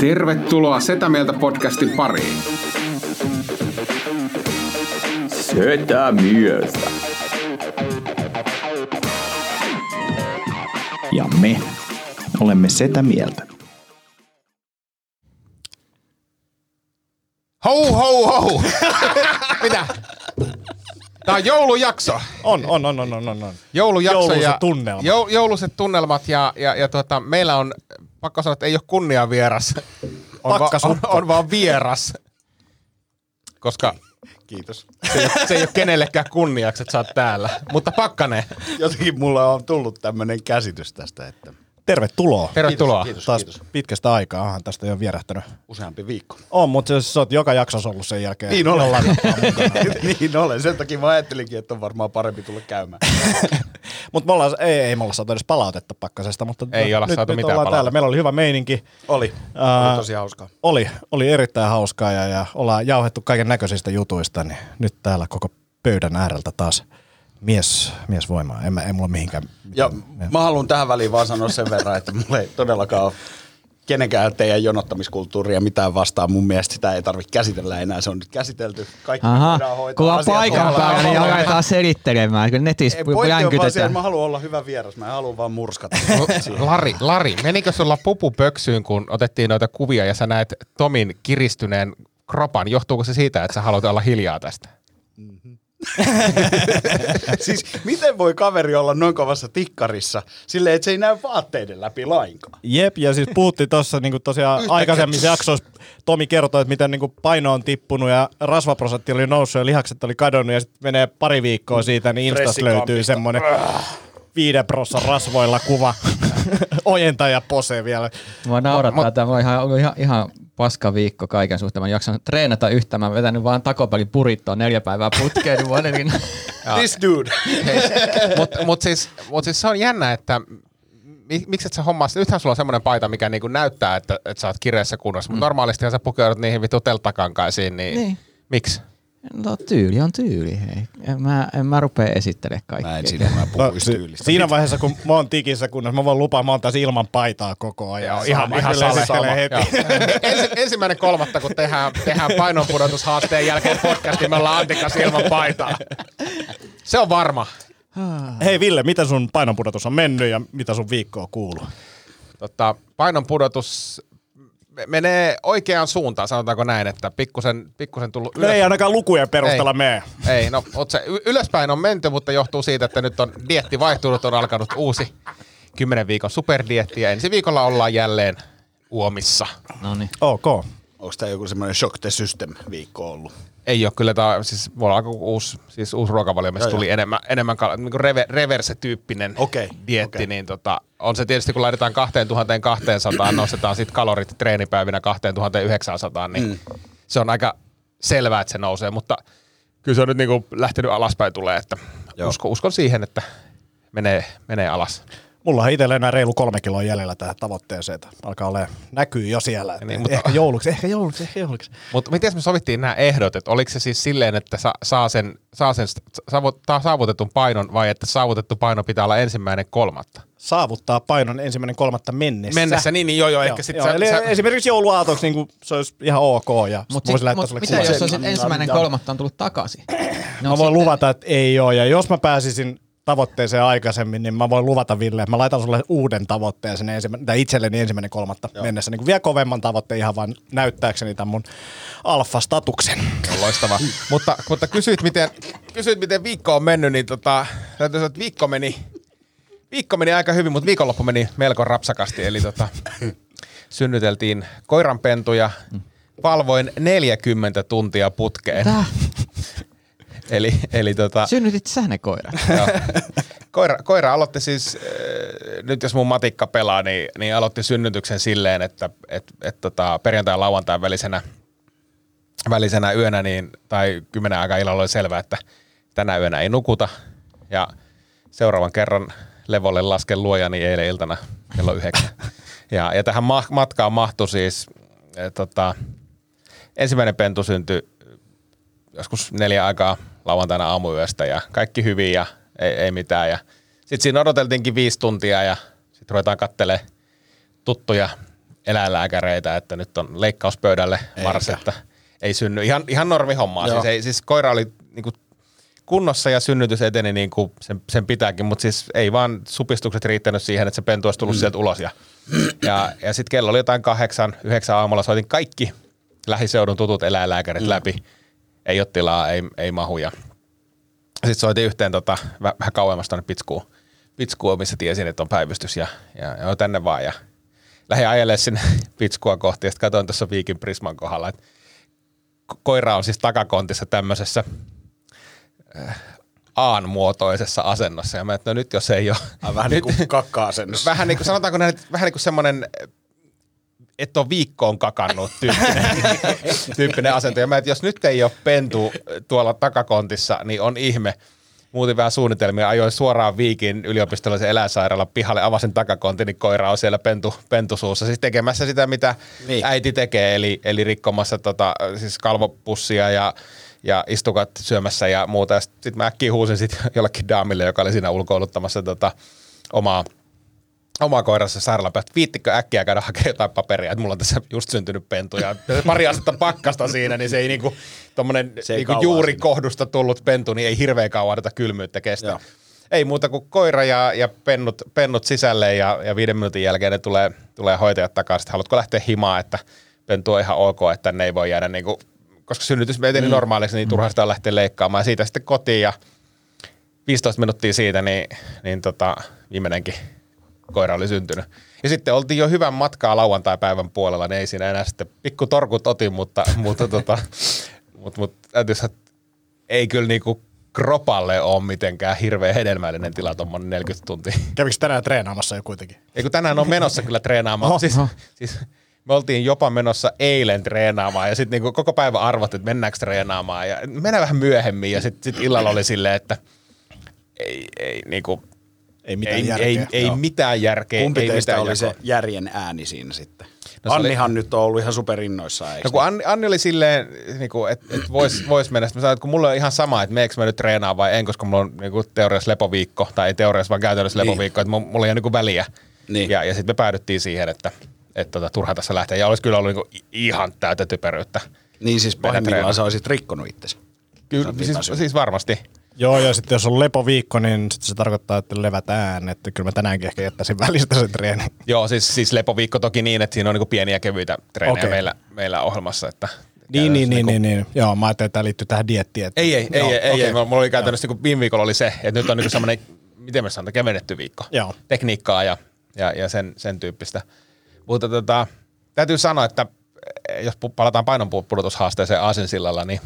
Tervetuloa Setä-mieltä podcastin pariin. Setä-mieltä. Ja me olemme Setä-mieltä. Hou, hou, hou! Mitä? Tää on joulujakso. On. Joulujakso jouluset ja tunnelmat. Jouluset tunnelmat ja meillä on... Pakko sanoa, että ei ole kunniavieras. On vaan vieras. Koska... Kiitos. Se ei ole kenellekään kunniaksi, että sä oot täällä. Mutta Pakkanen. Jotenkin mulla on tullut tämmönen käsitys tästä, että... Tervetuloa. Tervetuloa. Kiitos. Pitkästä aikaa. Onhan tästä jo vierähtänyt. Useampi viikko. On, mutta jos sä oot joka jaksossa ollut sen jälkeen. Niin olen. Niin olen. Sen takia mä ajattelinkin, että on varmaan parempi tulla käymään. Mutta me ollaan saatu edes palautetta Pakkasesta, mutta ei olla saatu mitään palautetta. Täällä. Meillä oli hyvä meininki. Oli tosi hauskaa. Oli erittäin hauskaa ja ollaan jauhettu kaiken näköisistä jutuista, niin nyt täällä koko pöydän ääreltä taas miesvoimaa. En mulla mihinkään. Ja mä haluan tähän väliin vaan sanoa sen verran, että mulla ei todellakaan ole kenenkään teidän jonottamiskulttuuria mitään vastaan. Mun mielestä sitä ei tarvitse käsitellä enää. Se on nyt käsitelty. Kaikki voidaan hoitaa asiat. Paikan päällä, niin aletaan selittelemään. Netissä jänkytetään. Mä haluan olla hyvä vieras. Mä en halua vaan murskata. Lari, menikö sulla pupupöksyyn, kun otettiin noita kuvia ja sä näet Tomin kiristyneen kropan? Johtuuko se siitä, että sä haluat olla hiljaa tästä? Mm-hmm. Siis miten voi kaveri olla noin kovassa tikkarissa silleen, että se ei näy vaatteiden läpi lainkaan? Jep, ja siis puhuttiin tuossa niin tosiaan aikaisemmissa jaksoissa, Tomi kertoi, että miten niin paino on tippunut ja rasvaprosentti oli noussut ja lihakset oli kadonnut ja sitten menee pari viikkoa siitä, niin Instasta löytyy semmoinen 5% rasvoilla kuva, ojentaja pose vielä. Mua naurattaa, että tämä on ihan paska viikko kaiken suhteen. Mä en jaksanut treenata yhtään. Mä oon vetänyt vaan takopelin purittoa 4 päivää putkeen. Niin ainakin... This dude. Mut siis se on jännä, että miksi et sä hommaa sitä? Nythän sulla on semmoinen paita, mikä niinku näyttää, että sä oot kireessä kunnossa. Mutta normaalistihan sä pukeudut niihin vittu telttakankaisiin. Niin. Miksi? No tyyli on tyyli, hei. En mä rupea esittelemään kaikkea. Mä en siinä puhuisi tyylistä. Siinä vaiheessa, kun mä oon tikissä kunnossa, mä voin lupaa, mä oon taas ilman paitaa koko ajan. Joo, ihan salehtelin heti. Ensimmäinen 3. kun tehdään painonpudotushaasteen jälkeen podcastin, me ollaan Antikas ilman paitaa. Se on varma. Hei Ville, mitä sun painonpudotus on mennyt ja mitä sun viikkoa kuuluu? Painonpudotus... Menee oikeaan suuntaan, sanotaanko näin, että pikkusen tullut ylös. Ei ainakaan lukujen perusteella mene. Ei, no ylöspäin on menty, mutta johtuu siitä, että nyt on dieetti vaihtunut, on alkanut uusi 10 viikon superdieetti ja ensi viikolla ollaan jälleen uomissa. Noniin. Ok. Onko tämä joku semmoinen shock the system -viikko ollut? Ei ole, kyllä tämä siis uusi ruokavalio, missä tuli enemmän niin kuin reverse-tyyppinen dieetti, niin on se tietysti, kun laitetaan 2200, nostetaan sitten kalorit treenipäivinä 2900, niin se on aika selvää, että se nousee, mutta kyllä se on nyt niin kuin lähtenyt alaspäin tulee, että uskon siihen, että menee alas. Mulla on itsellä enää reilu 3 kiloa jäljellä tähän tavoitteeseen, että alkaa olemaan, näkyy jo siellä, niin, mutta ehkä jouluksi. Mutta miten me sovittiin nämä ehdot, että oliko se siis silleen, että saa sen saavutetun painon vai että saavutettu paino pitää olla 1.3? Saavuttaa painon 1.3 mennessä. Mennessä, joo. Ehkä sit joo, esimerkiksi jouluaatoksi niin se olisi ihan ok. Mutta mitä jos olisit 1.3 on tullut takaisin? Mä voin luvata, että ei ole, ja jos mä pääsisin tavoitteeseen aikaisemmin, niin mä voin luvata Ville, että mä laitan sulle uuden tavoitteen itselleni 1.3. mennessä. Niin vielä kovemman tavoitteen ihan vaan näyttääkseni tämän mun alfa-statuksen. Loistavaa. Mutta kysyit, miten viikko on mennyt, niin täytyy sanoa, että viikko meni aika hyvin, mutta viikonloppu meni melko rapsakasti. Eli synnyteltiin koiranpentuja, palvoin 40 tuntia putkeen. Synnytit sä ne koirat? Joo. Koira aloitti siis, nyt jos mun matikka pelaa, niin aloitti synnytyksen silleen, että perjantain lauantain välisenä yönä niin, tai 10 aikaa illalla oli selvää, että tänä yönä ei nukuta. Ja seuraavan kerran levolle lasken luojani eilen iltana kello 9. Ja tähän matkaan mahtui siis, ensimmäinen pentu syntyi joskus 4 aikaa lauantaina aamuyöstä ja kaikki hyvin ja ei mitään. Sitten siinä odoteltiinkin 5 tuntia ja sitten ruvetaan kattelemaan tuttuja eläinlääkäreitä, että nyt on leikkauspöydälle marsetta. Ei synny. Ihan normihommaa. Siis koira oli niinku kunnossa ja synnytys eteni niin kuin sen pitääkin, mutta siis ei vaan supistukset riittänyt siihen, että se pentu olisi tullut sieltä ulos. Ja sitten kello oli jotain 8-9 aamulla, soitin kaikki lähiseudun tutut eläinlääkärit läpi. Ei ole tilaa, ei mahuja. Sitten soitin yhteen vähän kauemmas tuonne Pitskuun, missä tiesin, että on päivystys ja tänne vaan. Ja lähdin ajelemaan sinne Pitskua kohti ja sitten katsoin tuossa Viikin Prisman kohdalla, että koira on siis takakontissa tämmöisessä aan-muotoisessa asennossa. Ja mä että no nyt jos ei ole. Vähän niin kuin kakka-asennossa. Vähän niin kuin, sanotaanko näin, että vähän niin kuin semmoinen, että on viikkoon kakannut tyyppinen asento. Ja mä että jos nyt ei ole pentu tuolla takakontissa, niin on ihme. Muutin vähän suunnitelmia, ajoin suoraan Viikin yliopistollisen eläinsairaalan pihalle, avasin takakontin, niin koira on siellä pentusuussa. Siis tekemässä sitä, mitä äiti tekee, eli rikkomassa siis kalvopussia ja istukat syömässä ja muuta. Sitten mä äkkiä huusin jollekin daamille, joka oli siinä ulkoiluttamassa omaa koirassa sairaalan päästä. Viittikö äkkiä käydä hakemaan jotain paperia, että mulla on tässä just syntynyt pentu ja pari astetta pakkasta siinä, niin se ei niinku tommonen niinku juuri sinne kohdusta tullut pentu, niin ei hirveän kauan tätä kylmyyttä kestä. Joo. Ei muuta kuin koira ja pennut sisälle ja 5 minuutin jälkeen ne tulee hoitajat takaisin, että haluatko lähteä himaan, että pentu on ihan ok, että tänne ei voi jäädä niinku, koska synnytys eteni normaaliksi, niin turha sitä on lähteä leikkaamaan. Ja siitä sitten kotiin ja 15 minuuttia siitä, niin viimeinenkin koira oli syntynyt. Ja sitten oltiin jo hyvän matkaa lauantai-päivän puolella, niin ei siinä enää sitten pikku torkut otin, mutta ei kyllä niinku kropalle ole mitenkään hirveän hedelmällinen tila tuommoinen 40 tuntia. Kävikö tänään treenaamassa jo kuitenkin? Eikö tänään on menossa kyllä treenaamaan. Siis me oltiin jopa menossa eilen treenaamaan ja sitten niinku koko päivä arvottiin, että mennäänkö treenaamaan ja mennään vähän myöhemmin ja sitten illalla oli silleen, että ei mitään järkeä. Kumpi teistä oli se järjen ääni siinä sitten? No, Annihan nyt on ollut ihan superinnoissaan. No kun Anni oli silleen, niin että vois mennä. Mä sanoin, että kun mulla on ihan sama, että meekö mä nyt treenaan vai en, koska mulla on niin teoriassa lepoviikko, tai ei teoriassa, vaan käytännössä lepoviikko, että mulla ei ole niin väliä. Niin. Ja sitten me päädyttiin siihen, että turha tässä lähtee. Ja olisi kyllä ollut niin ihan täytä typeryyttä. Niin siis pahimmillaan sä olisit rikkonut itsesi. Kyllä, siis varmasti. Joo, sitten jos on lepoviikko, niin sit se tarkoittaa, että levätään, että kyllä mä tänäänkin ehkä jättäisin välistä sen treenin. Joo, siis lepoviikko toki niin, että siinä on niinku pieniä kevyitä treenejä meillä ohjelmassa. Että niin. Joo, mä ajattelin, että tämä liittyy tähän diettiin. Ei. Mulla oli käytännössä, kun viime viikolla oli se, että nyt on niinku semmoinen, miten me sanotaan, kevennetty viikko. Joo. Tekniikkaa ja sen tyyppistä. Mutta täytyy sanoa, että jos palataan painonpudotushaasteeseen aasinsillalla, niin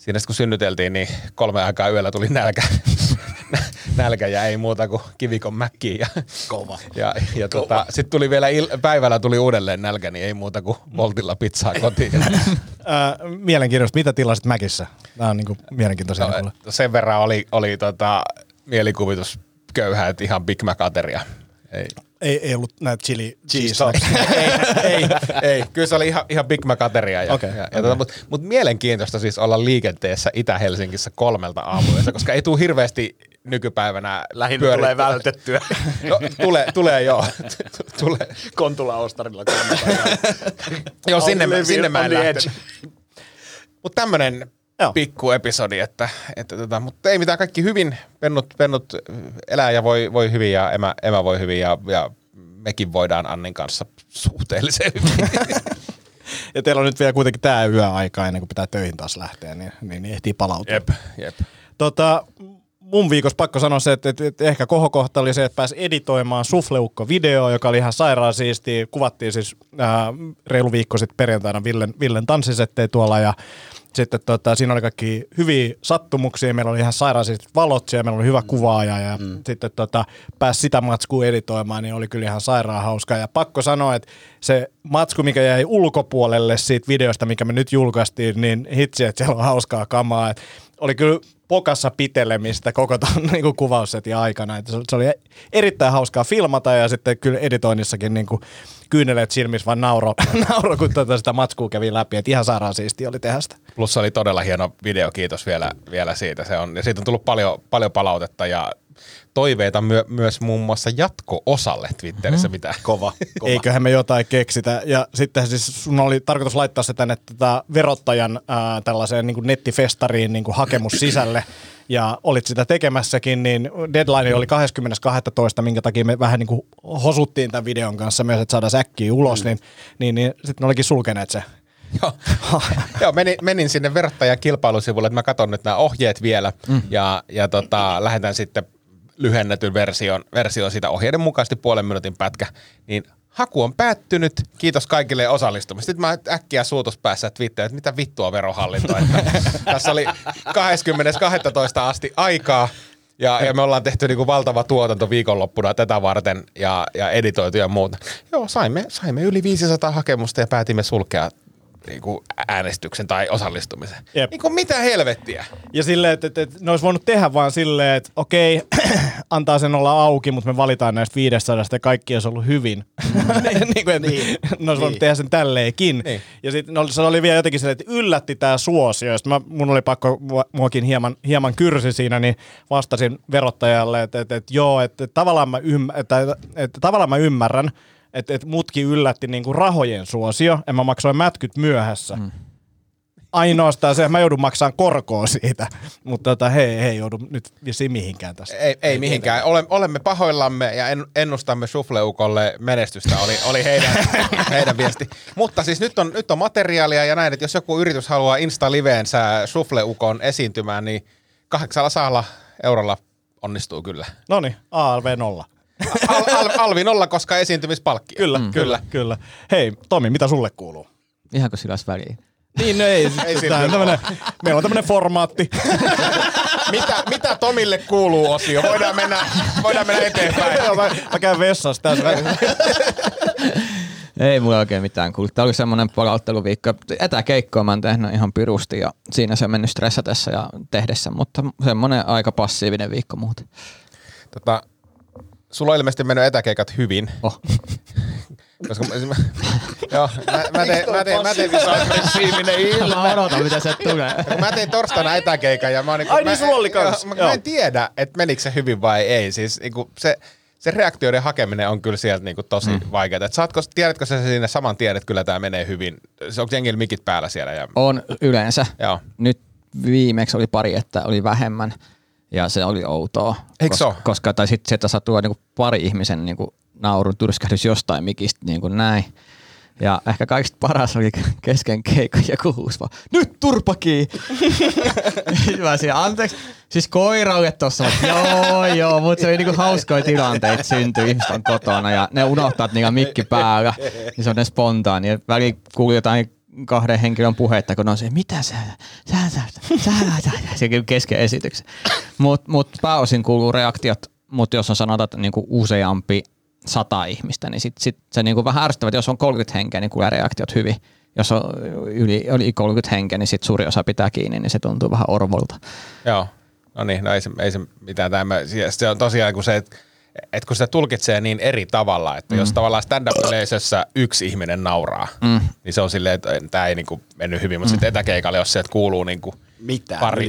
siinä kun synnyteltiin, niin 3 aikaa yöllä tuli nälkä ja ei muuta kuin kivikon mäkkiin. Kova. Ja sitten tuli vielä päivällä tuli uudelleen nälkä, niin ei muuta kuin voltilla pizzaa kotiin. Mielenkiintoista. Mitä tilasit mäkissä? Tämä on niin kuin mielenkiintoisia. Sen verran oli mielikuvitus köyhää, että ihan Big Mac-ateria. Ei ollut näitä chili cheese. Ei. Kyllä se oli ihan Big Mac-ateria. Okay. Mutta mielenkiintoista siis olla liikenteessä Itä-Helsingissä 3 aamuyössä, koska ei tule hirveästi nykypäivänä lähinnä tulee vältettyä. No, tulee joo. Tulee. Kontula Ostarilla 3. Joo, sinne mä en lähtenyt. Mutta tämmönen pikku episodi, että mutta ei mitään, kaikki hyvin, pennut elää ja voi hyvin ja emä voi hyvin ja mekin voidaan Annin kanssa suhteellisen hyvin. Ja teillä on nyt vielä kuitenkin tää yöaika ennen kuin pitää töihin taas lähteä, niin ehtii palautua. Jep. mun viikossa pakko sanoa se, että ehkä kohokohta oli se, että pääsi editoimaan Sufleukko-videoa, joka oli ihan sairaan siistiä. Kuvattiin siis reilu viikko sitten perjantaina Villen tanssisettejä tuolla ja sitten siinä oli kaikki hyviä sattumuksia, meillä oli ihan sairaan siistiä valot siellä, meillä oli hyvä kuvaaja ja sitten pääsi sitä matskua editoimaan, niin oli kyllä ihan sairaan hauskaa. Ja pakko sanoa, että se matsku, mikä jäi ulkopuolelle siitä videosta, mikä me nyt julkaistiin, niin hitsi, että siellä on hauskaa kamaa. Et oli kyllä pokassa pitelemistä koko tuon niin kuvaussetin aikana. Et se oli erittäin hauskaa filmata ja sitten kyllä editoinnissakin niin kyyneleet silmissä vaan nauro kun sitä matskua kävi läpi. Et ihan sairaan siistiä oli tehdä sitä. Plus se oli todella hieno video, kiitos vielä siitä. Se on, ja siitä on tullut paljon palautetta ja toiveita myös muun muassa jatko-osalle Twitterissä mitään. Kova. Eiköhän me jotain keksitä. Ja sitten siis sun oli tarkoitus laittaa se tänne verottajan tällaiseen niin kuin nettifestariin niin kuin hakemus sisälle. Ja olit sitä tekemässäkin, niin deadline oli 20.12., minkä takia me vähän niin kuin hosuttiin tämän videon kanssa myös, että saadaan säkkiä ulos. Niin sitten ne olikin sulkeneet se. Joo, menin sinne verottajakilpailusivulle, että mä katson nyt nämä ohjeet vielä ja lähetän sitten lyhennetyn version siitä ohjeiden mukaisesti 0,5 minuutin pätkä, niin haku on päättynyt, kiitos kaikille osallistumista. Sitten mä äkkiä suutus päässä Twitteriin, että mitä vittua verohallinto, että tässä oli 20.12. asti aikaa ja me ollaan tehty niinku valtava tuotanto viikonloppuna tätä varten ja editoitu ja muuta. Joo, saimme yli 500 hakemusta ja päätimme sulkea niinku äänestyksen tai osallistumisen. Niinku mitä helvettiä. Ja silleen, että ne olisi voinut tehdä vaan silleen, että okei, antaa sen olla auki, mutta me valitaan näistä 500 ja kaikki olisi ollut hyvin. Ne olisi voinut tehdä sen tälleenkin. Niin. Ja sitten se oli vielä jotenkin silleen, että yllätti tämä suosio. Mun oli pakko, muakin hieman kyrsi siinä, niin vastasin verottajalle, että joo, että tavallaan mä ymmärrän, että mutkin yllätti niinku rahojen suosio, ja mä maksoin mätkyt myöhässä. Ainoastaan se, että mä joudun maksamaan korkoa siitä, mutta hei joudu nyt vissiin mihinkään tässä. Ei mihinkään. Olemme pahoillamme ja ennustamme Sufleukolle menestystä, oli heidän viesti. Mutta siis nyt on materiaalia ja näin, että jos joku yritys haluaa Insta-liveensä Sufleukon esiintymään, niin 800 eurolla onnistuu kyllä. Noniin, ALV 0. Alvi 0, koska esiintymispalkkia. Kyllä. Hei, Tomi, mitä sulle kuuluu? Ihanko silas väliin? Niin, no ei. Meillä on tämmönen formaatti. Mitä Tomille kuuluu -osio? Voidaan mennä eteenpäin. Mä käyn vessassa tässä. Ei mulla oikein mitään kuullut. Tämä oli semmoinen palautteluviikko. Etäkeikkoa mä oon tehnyt ihan pirusti ja siinä se on mennyt stressatessa ja tehdessä, mutta semmoinen aika passiivinen viikko muuten. Sulla on ilmeisesti mennyt etäkeikat hyvin. Oh. Koska mä tein torstaina etäkeikan ja mä oon en tiedä, että menikö se hyvin vai ei. Siis niinku se reaktioiden hakeminen on kyllä sieltä niinku tosi vaikeaa. Et tiedätkö sä siinä saman tien, että kyllä tää menee hyvin? Onko jengillä mikit päällä siellä? Ja on yleensä. Joo. Nyt viimeksi oli pari, että oli vähemmän. Ja se oli outoa, koska tai sitten sieltä sattuu niinku pari ihmisen niinku naurun tyrskähdys jostain mikistä niinku näin. Ja ehkä kaikista paras oli kesken keikan joku huusi vaan, nyt turpakii! Mä siinä, anteeksi, siis koiralle tossa, mutta joo, mutta se oli niinku hauskoja tilanteita syntyy, ihmiset on kotona ja ne unohtaa, että niillä on mikki päällä. Ja se on ne spontaani ja väliin kuuluu jotain kahden henkilön puhetta, kun on se, mitä sä, kesken esityksen. Mutta pääosin kuuluu reaktiot, mutta jos on sanotaan, että niinku useampi 100 ihmistä, niin sit se niinku vähän ärsyttävä, että jos on 30 henkeä, niin kuulee reaktiot hyvin. Jos on yli 30 henkeä, niin sit suuri osa pitää kiinni, niin se tuntuu vähän orvolta. Joo, no niin, no ei se mitään tämä. Se on tosiaan, kun se, että kun sitä tulkitsee niin eri tavalla, että jos tavallaan stand-up-yleisössä yksi ihminen nauraa, niin se on silleen, että tämä ei niinku mennyt hyvin, mutta sitten etäkeikalle, jos sieltä kuuluu niinku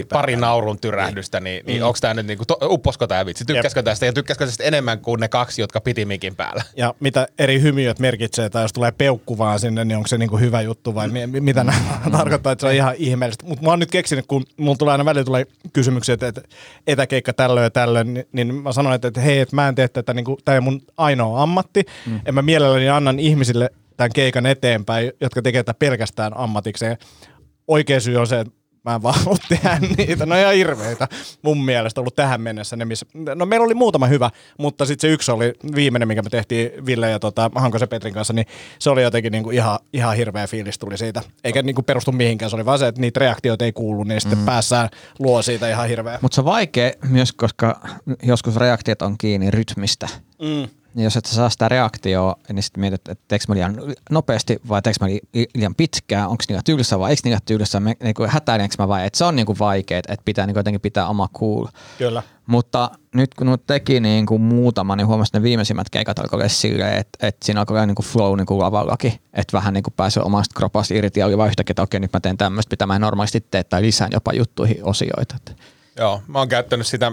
pari naurun tyrähdystä, niin onko tämä nyt, niinku, upposko tämä vitsi, tykkäskö tästä ja tykkäskö tästä enemmän kuin ne kaksi, jotka piti mikin päällä? Ja mitä eri hymiöt merkitsee, tai jos tulee peukku vaan sinne, niin onko se niinku hyvä juttu vai mitä nämä tarkoittaa, että se on ihan ihmeellistä. Mutta mä oon nyt keksinyt, kun mulla tulee aina välillä kysymyksiä, että etäkeikka tällöin, niin mä sanon, että hei, että mä en tee tätä, niin tämä on mun ainoa ammatti, en mä mielelläni annan ihmisille tämän keikan eteenpäin, jotka tekevät tätä pelkästään ammatikseen. Oikea syy on se, Mä en vaan ollut tehdä niitä. No ihan hirveitä mun mielestä ollut tähän mennessä. Ne missä... No meillä oli muutama hyvä, mutta sitten se yksi oli viimeinen, minkä me tehtiin Ville ja Hankosen Petrin kanssa, niin se oli jotenkin niinku ihan hirveä fiilis tuli siitä. Eikä niinku perustu mihinkään, se oli vaan se, että niitä reaktioita ei kuulu, niin sitten päässään luo siitä ihan hirveä. Mutta se on vaikea myös, koska joskus reaktiot on kiinni rytmistä. Mm. Niin jos et saa sitä reaktioa, niin sitten mietit, että teekö mä liian nopeasti vai teekö mä liian pitkään, onko niillä tylsä vai eikö niillä tylsä, niinku hätäilenkö mä vai, että se on niinku vaikeet, että pitää niinku jotenkin pitää oma cool. Kyllä. Mutta nyt kun teki niinku muutama, niin huomasin, että ne viimeisimmät keikat alkoi olla silleen, että siinä alkoi olla niinku flow niinku lavallakin, että vähän niinku pääsi omasta kropasta irti ja oli vaan yhtäkkiä, että okei nyt mä teen tämmöistä, mitä mä en normaalisti tee tai lisään jopa juttuihin osioita. Joo, mä oon käyttänyt sitä,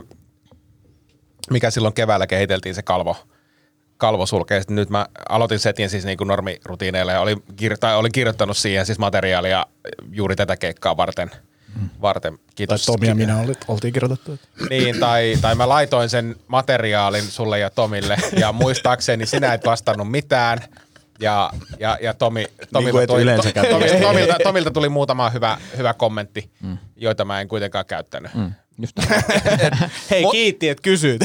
mikä silloin keväällä kehiteltiin se kalvo sulkee. Sitten nyt mä aloitin setin siis niin kuin normirutiineilla ja olin kirjoittanut siihen siis materiaalia juuri tätä keikkaa varten. Kiitos. Tai Tomi ja minä oltiin kirjoitettu. Niin, tai mä laitoin sen materiaalin sulle ja Tomille ja muistaakseni sinä et vastannut mitään. Ja Tomilta tuli muutama hyvä kommentti, joita mä en kuitenkaan käyttänyt. Hei, kiitti, että kysyit.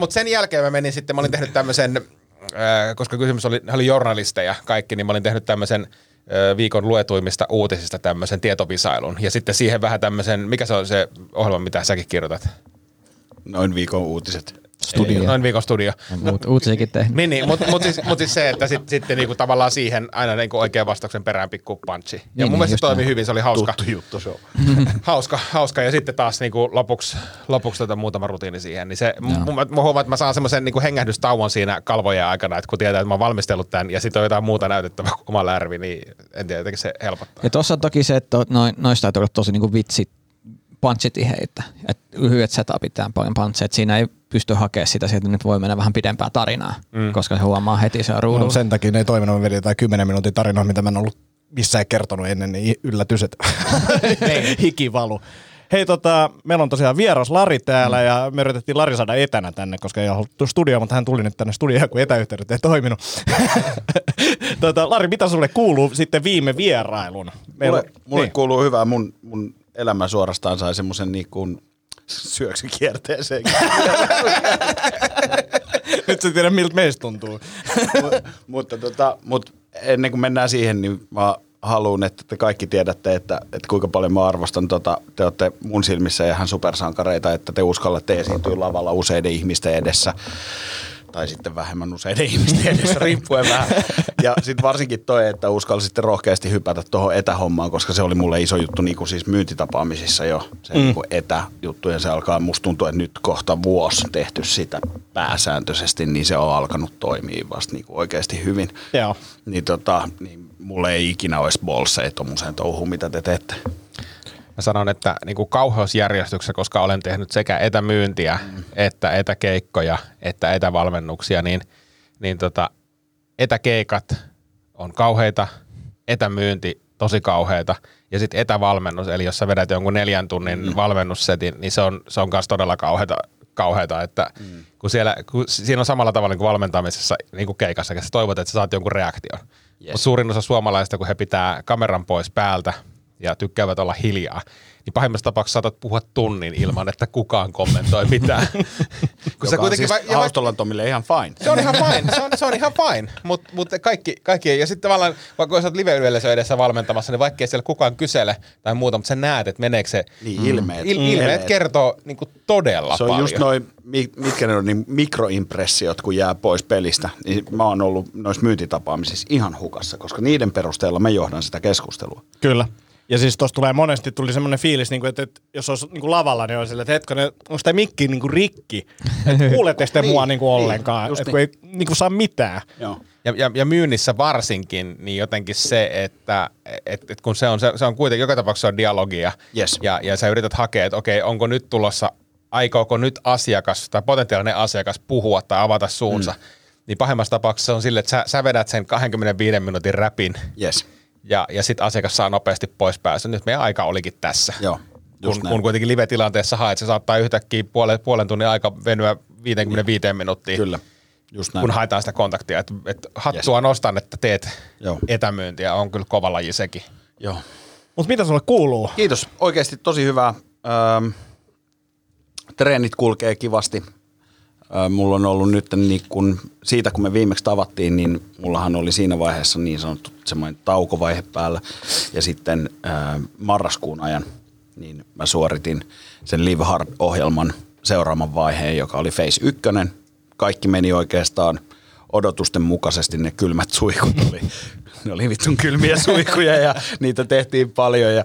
Mutta sen jälkeen mä menin sitten, mä olin tehnyt tämmöisen, koska kysymys oli journalisteja kaikki, niin mä olin tehnyt tämmöisen viikon luetuimmista uutisista tämmöisen tietovisailun. Ja sitten siihen vähän tämmöisen, mikä se on se ohjelma, mitä säkin kirjoitat? Noin viikon uutiset. Studio. Ei, noin viikon studio. Uutisikin tehnyt. Niin, mutta siis se, että sitten niinku tavallaan siihen aina niinku oikean vastauksen perään pikku punchi. Ja niin, mun mielestä toimi hyvin, se oli hauska. Tuttu juttu se on. hauska. Ja sitten taas niinku lopuksi muutama rutiini siihen. Niin se, mä huomaan, että mä saan semmoisen niinku hengähdystauon siinä kalvojen aikana, että kun tietää, että mä oon valmistellut tämän ja sitten on jotain muuta näytettävä kuin oma lärvi, niin en tiedä, jotenkin se helpottaa. Ja tossa on toki se, että noista ei tullut tosi niinku vitsit. Punchitiheitä, että lyhyet setupit tämän paljon punchit. Siinä ei pysty hakemaan sitä, että nyt voi mennä vähän pidempää tarinaa, koska se huomaa heti se ruudulla. No, sen takia ne ei toiminut, me vedin 10 minuutin tarinaa, mitä mä en ollut missään kertonut ennen, niin yllätyset. Hikivalu. Hei, meillä on tosiaan vieras Lari täällä ja me yritettiin Lari saada etänä tänne, koska ei ollut studioon, mutta hän tuli nyt tänne studioon, kun etäyhteydet ei toiminut. Lari, mitä sulle kuuluu sitten viime vierailun? Mulle niin. Kuuluu hyvää mun elämä suorastaan sai semmoisen niinkuin syöksykierteeseen. Nyt sä tiedä, miltä meistä tuntuu. Mutta ennen kuin mennään siihen, niin mä haluan, että te kaikki tiedätte, että kuinka paljon mä arvostan, te olette mun silmissä ihan supersankareita, että te uskallatte esiintyä lavalla useiden ihmisten edessä. Tai sitten vähemmän useiden ihmisten edessä, riippuen vähän. Ja sitten varsinkin toi, että uskalsitte rohkeasti hypätä tuohon etähommaan, koska se oli mulle iso juttu niin kuin siis myyntitapaamisissa jo. Se niin etäjuttu ja se alkaa, musta tuntuu, että nyt kohta vuosi tehty sitä pääsääntöisesti, niin se on alkanut toimia vasta niin kuin oikeasti hyvin. Joo. Niin, niin mulle ei ikinä olisi bolseja tuommoiseen touhuun, mitä te teette. Mä sanon, että niin kuin kauheusjärjestyksessä, koska olen tehnyt sekä etämyyntiä, että etäkeikkoja, että etävalmennuksia, niin etäkeikat on kauheita, etämyynti tosi kauheita ja sitten etävalmennus, eli jos sä vedät jonkun 4 tunnin valmennussetin, niin se on myös todella kauheita, että kun siinä on samalla tavalla niin kuin valmentamisessa, niin kuin keikassa, että sä toivot, että sä saat jonkun reaktion. Yes. Mutta suurin osa suomalaista, kun he pitää kameran pois päältä, ja tykkäävät olla hiljaa, niin pahimmassa tapauksessa saatat puhua tunnin ilman, että kukaan kommentoi mitään. Joka on siis Haustolan Tomille ihan fine. Se on ihan fine, mutta kaikki, ja sitten tavallaan, vaikka jos olet live-yleisön edessä valmentamassa, niin vaikkei siellä kukaan kysele tai muuta, mutta sä näet, että meneekö se. Niin, ilmeet kertoo niin kuin todella paljon. Se on paljon. Just noin, mitkä ne on, niin mikroimpressiot, kun jää pois pelistä. Niin mä oon ollut noissa myyntitapaamisissa ihan hukassa, koska niiden perusteella mä johdan sitä keskustelua. Kyllä. Ja siis tuossa tulee monesti semmoinen fiilis, että jos olisi lavalla, niin olisi sillä, että hetkinen, onko tämä mikki rikki? Että kuuletteko te mua ollenkaan? Että kun ei saa mitään. Joo. Ja myynnissä varsinkin, niin jotenkin se, että kun se on kuitenkin joka tapauksessa dialogia. Yes. Ja sä yrität hakea, että okei, onko nyt tulossa, aikooko nyt asiakas tai potentiaalinen asiakas puhua tai avata suunsa. Niin pahemmassa tapauksessa on sille, että sä vedät sen 25 minuutin räpin. Yes. Ja sitten asiakas saa nopeasti pois päästä. Nyt meidän aika olikin tässä. Joo, kun kuitenkin live-tilanteessa haet, se saattaa yhtäkkiä puolen tunnin aika venyä 55 minuuttia. Kyllä, just näin. Kun haetaan sitä kontaktia. Hattua nostan, että teet etämyyntiä. On kyllä kova laji sekin. Joo. Mutta mitä sulle kuuluu? Kiitos. Oikeasti tosi hyvää. Treenit kulkee kivasti. Mulla on ollut nyt, niin kun, siitä kun me viimeksi tavattiin, niin mullahan oli siinä vaiheessa niin sanottu semmoinen taukovaihe päällä. Ja sitten marraskuun ajan niin mä suoritin sen Live Hard-ohjelman seuraavan vaiheen, joka oli Phase 1. Kaikki meni oikeastaan odotusten mukaisesti, ne kylmät suihkut oli. Ne oli vitsun kylmiä suihkuja ja niitä tehtiin paljon ja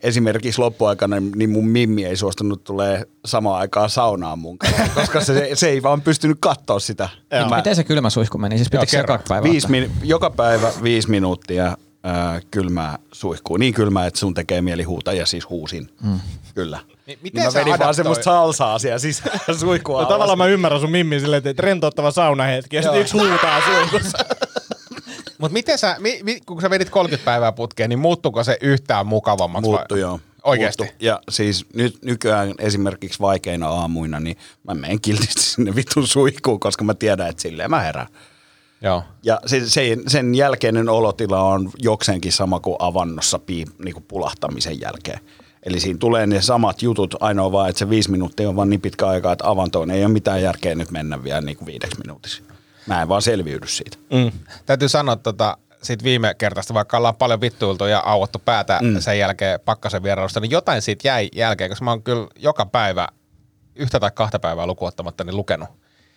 esimerkiksi loppuaikana niin mun mimmi ei suostunut tulee samaan aikaan saunaan mun kanssa, koska se ei vaan pystynyt katsoa sitä. Miten se kylmä suihku meni? Siis pitäkö se kaksi päivää? Joka päivä 5 minuuttia kylmää suihkuu. Niin kylmää, että sun tekee mieli huutaa ja siis huusin. Mm. Kyllä. Miten niin mä vedin vaan semmoista salsaa siellä sisään suihkua alas. No tavallaan mä ymmärrän sun mimmiä silleen, että rentouttava saunahetki ja sitten yksi huutaa suihkussa. Mut miten sä, kun sä vedit 30 päivää putkeen, niin muuttuuko se yhtään mukavammaksi? Muuttu joo. Oikeesti? Muuttu. Ja siis nykyään esimerkiksi vaikeina aamuina, niin mä menen kiltisti sinne vitun suihkuun, koska mä tiedän, että silleen mä herään. Joo. Ja sen jälkeinen olotila on jokseenkin sama kuin avannossa niinku pulahtamisen jälkeen. Eli siinä tulee ne samat jutut, ainoa vaan, että se 5 minuuttia on vaan niin pitkä aikaa, että avantoon ei ole mitään järkeä nyt mennä vielä niinku 5 minuutiksi. Mä en vaan selviydy siitä. Mm. Täytyy sanoa siitä viime kertaista, vaikka ollaan paljon vittuiltu ja auottu päätä sen jälkeen pakkasen vierailusta, niin jotain siitä jäi jälkeen, koska mä oon kyllä joka päivä, 1 tai 2 päivää lukuottamatta, niin lukenut.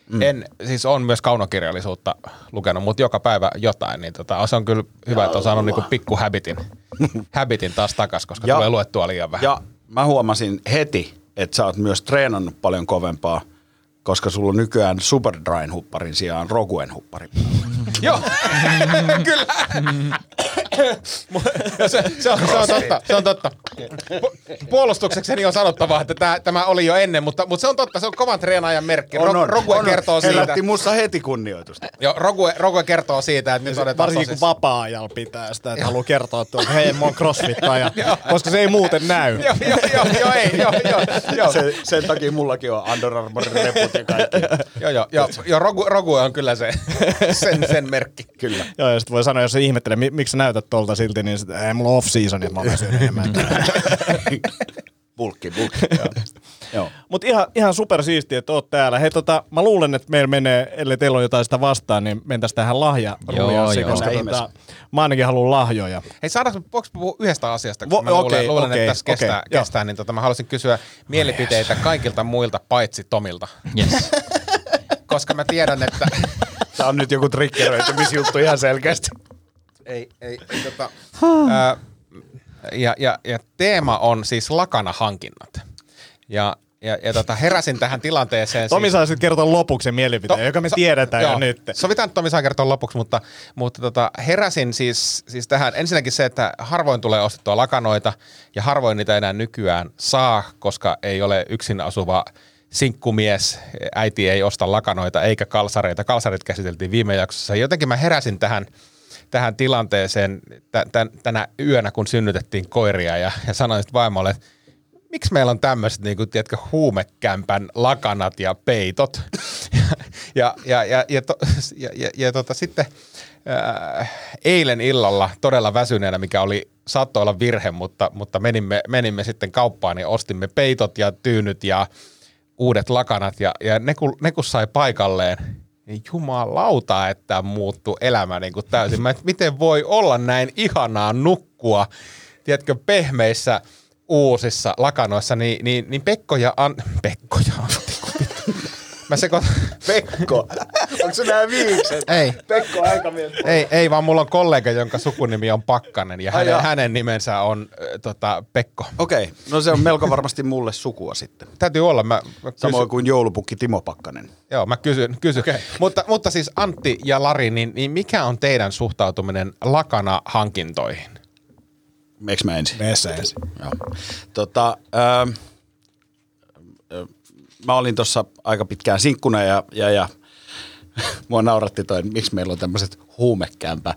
Mm. Siis on myös kaunokirjallisuutta lukenut, mutta joka päivä jotain, niin se on kyllä hyvä, että on saanut niinku pikku häbitin taas takas, koska tulee luettua liian vähän. Ja mä huomasin heti, että sä oot myös treenannut paljon kovempaa, koska sulla on nykyään Superdryn hupparin sijaan Roguen hupparin. Joo, kyllä. Se on totta. Puolustuksekseni on sanottavaa, että tämä oli jo ennen, mutta se on totta, se on kovan treenaajan merkki. Rogue kertoo siitä. Herätti musta heti kunnioitusta. Joo, Rogue kertoo siitä, että nyt odotetaan. Varsinkin kun vapaa-ajalla pitää sitä, että haluaa kertoa, että hei, mä oon crossfittaja, koska se ei muuten näy. Joo. Sen takia mullakin on Under Armourin reput ja kaikki. Joo, Rogue on kyllä se. Sen merkki. Kyllä. Joo, ja sit voi sanoa, jos se ihmettelee, miksi sä näytät tolta silti, niin sit, ei mulla off-season, että mä oon syönyt enemmän. Bulkki. Joo. Mut ihan supersiistiä, että oot täällä. Hei, mä luulen, että meillä menee, ellei teillä on jotain sitä vastaan, niin mentäis tähän lahjaruliaksi, koska mä ainakin haluun lahjoja. Hei, voiko puhua yhdestä asiasta, kun mä luulen, että tässä kestää, niin mä haluaisin kysyä mielipiteitä kaikilta muilta, paitsi Tomilta. Yes. Koska mä tiedän, että... Tää on nyt joku triggeröitymisjuttu ihan selkeästi. Ei. Ja teema on siis lakanahankinnat. Ja heräsin tähän tilanteeseen. Tomi saa sitten kertoa lopuksi sen mielipiteen, joka me tiedetään jo nyt. Sovitaan, että Tomi saa kertoa lopuksi, mutta heräsin siis tähän. Ensinnäkin se, että harvoin tulee ostettua lakanoita ja harvoin niitä enää nykyään saa, koska ei ole yksin asuva sinkkumies, äiti ei osta lakanoita eikä kalsareita. Kalsarit käsiteltiin viime jaksossa. Jotenkin mä heräsin tähän tilanteeseen tänä yönä, kun synnytettiin koiria ja sanoin sitten vaimolle, että miksi meillä on tämmöiset niinku, tiedätkö, huumekämpän lakanat ja peitot. Sitten eilen illalla todella väsyneenä, mikä saattoi olla virhe, mutta menimme sitten kauppaan ja ostimme peitot ja tyynyt ja uudet lakanat ja ne kun sai paikalleen, niin jumalauta, että muuttui elämä niin kuin täysin. Miten voi olla näin ihanaa nukkua, tiedätkö, pehmeissä uusissa lakanoissa, niin Pekko ja Antti, mä sekoitan. Pekko? Onko se nämä viikset? Ei. Pekko aikamies. Ei, vaan mulla on kollega, jonka sukunimi on Pakkanen ja hänen nimensä on Pekko. Okei, no se on melko varmasti mulle sukua sitten. Täytyy olla. Samoin kuin joulupukki Timo Pakkanen. Joo, mä kysyn. Okay. Mutta siis Antti ja Lari, niin mikä on teidän suhtautuminen lakanahankintoihin? Meiks mä ensin? Meissä ensin. Joo. Mä olin tuossa aika pitkään sinkkuna ja mua nauratti toi, miksi meillä on tämmöiset huumekämpä.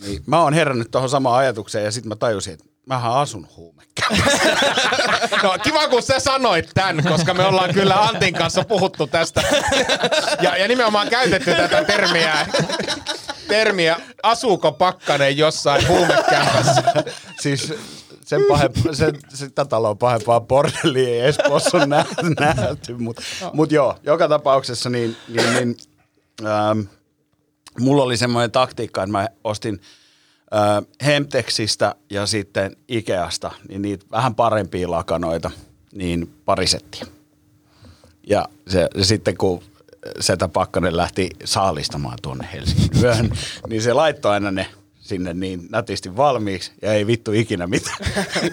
Niin mä oon herännyt tuohon samaan ajatukseen ja sit mä tajusin, että mähän asun huumekämpässä. No kiva, kun sä sanoit tän, koska me ollaan kyllä Antin kanssa puhuttu tästä ja nimenomaan käytetty tätä termiä. termiä, asuuko Pakkanen jossain huumekämpässä? Siis sitä taloa pahempaa bordellia ei Espoossa ole nähty, mutta joo, joka tapauksessa niin mulla oli semmoinen taktiikka, että mä ostin Hemtexistä ja sitten Ikeasta, niin niitä vähän parempia lakanoita, niin parisettiin. Ja se sitten kun Setä Pakkanen lähti saalistamaan tuonne Helsingin yöhön, niin se laittoi aina ne sinne niin nätisti valmiiksi ja ei vittu ikinä mitään.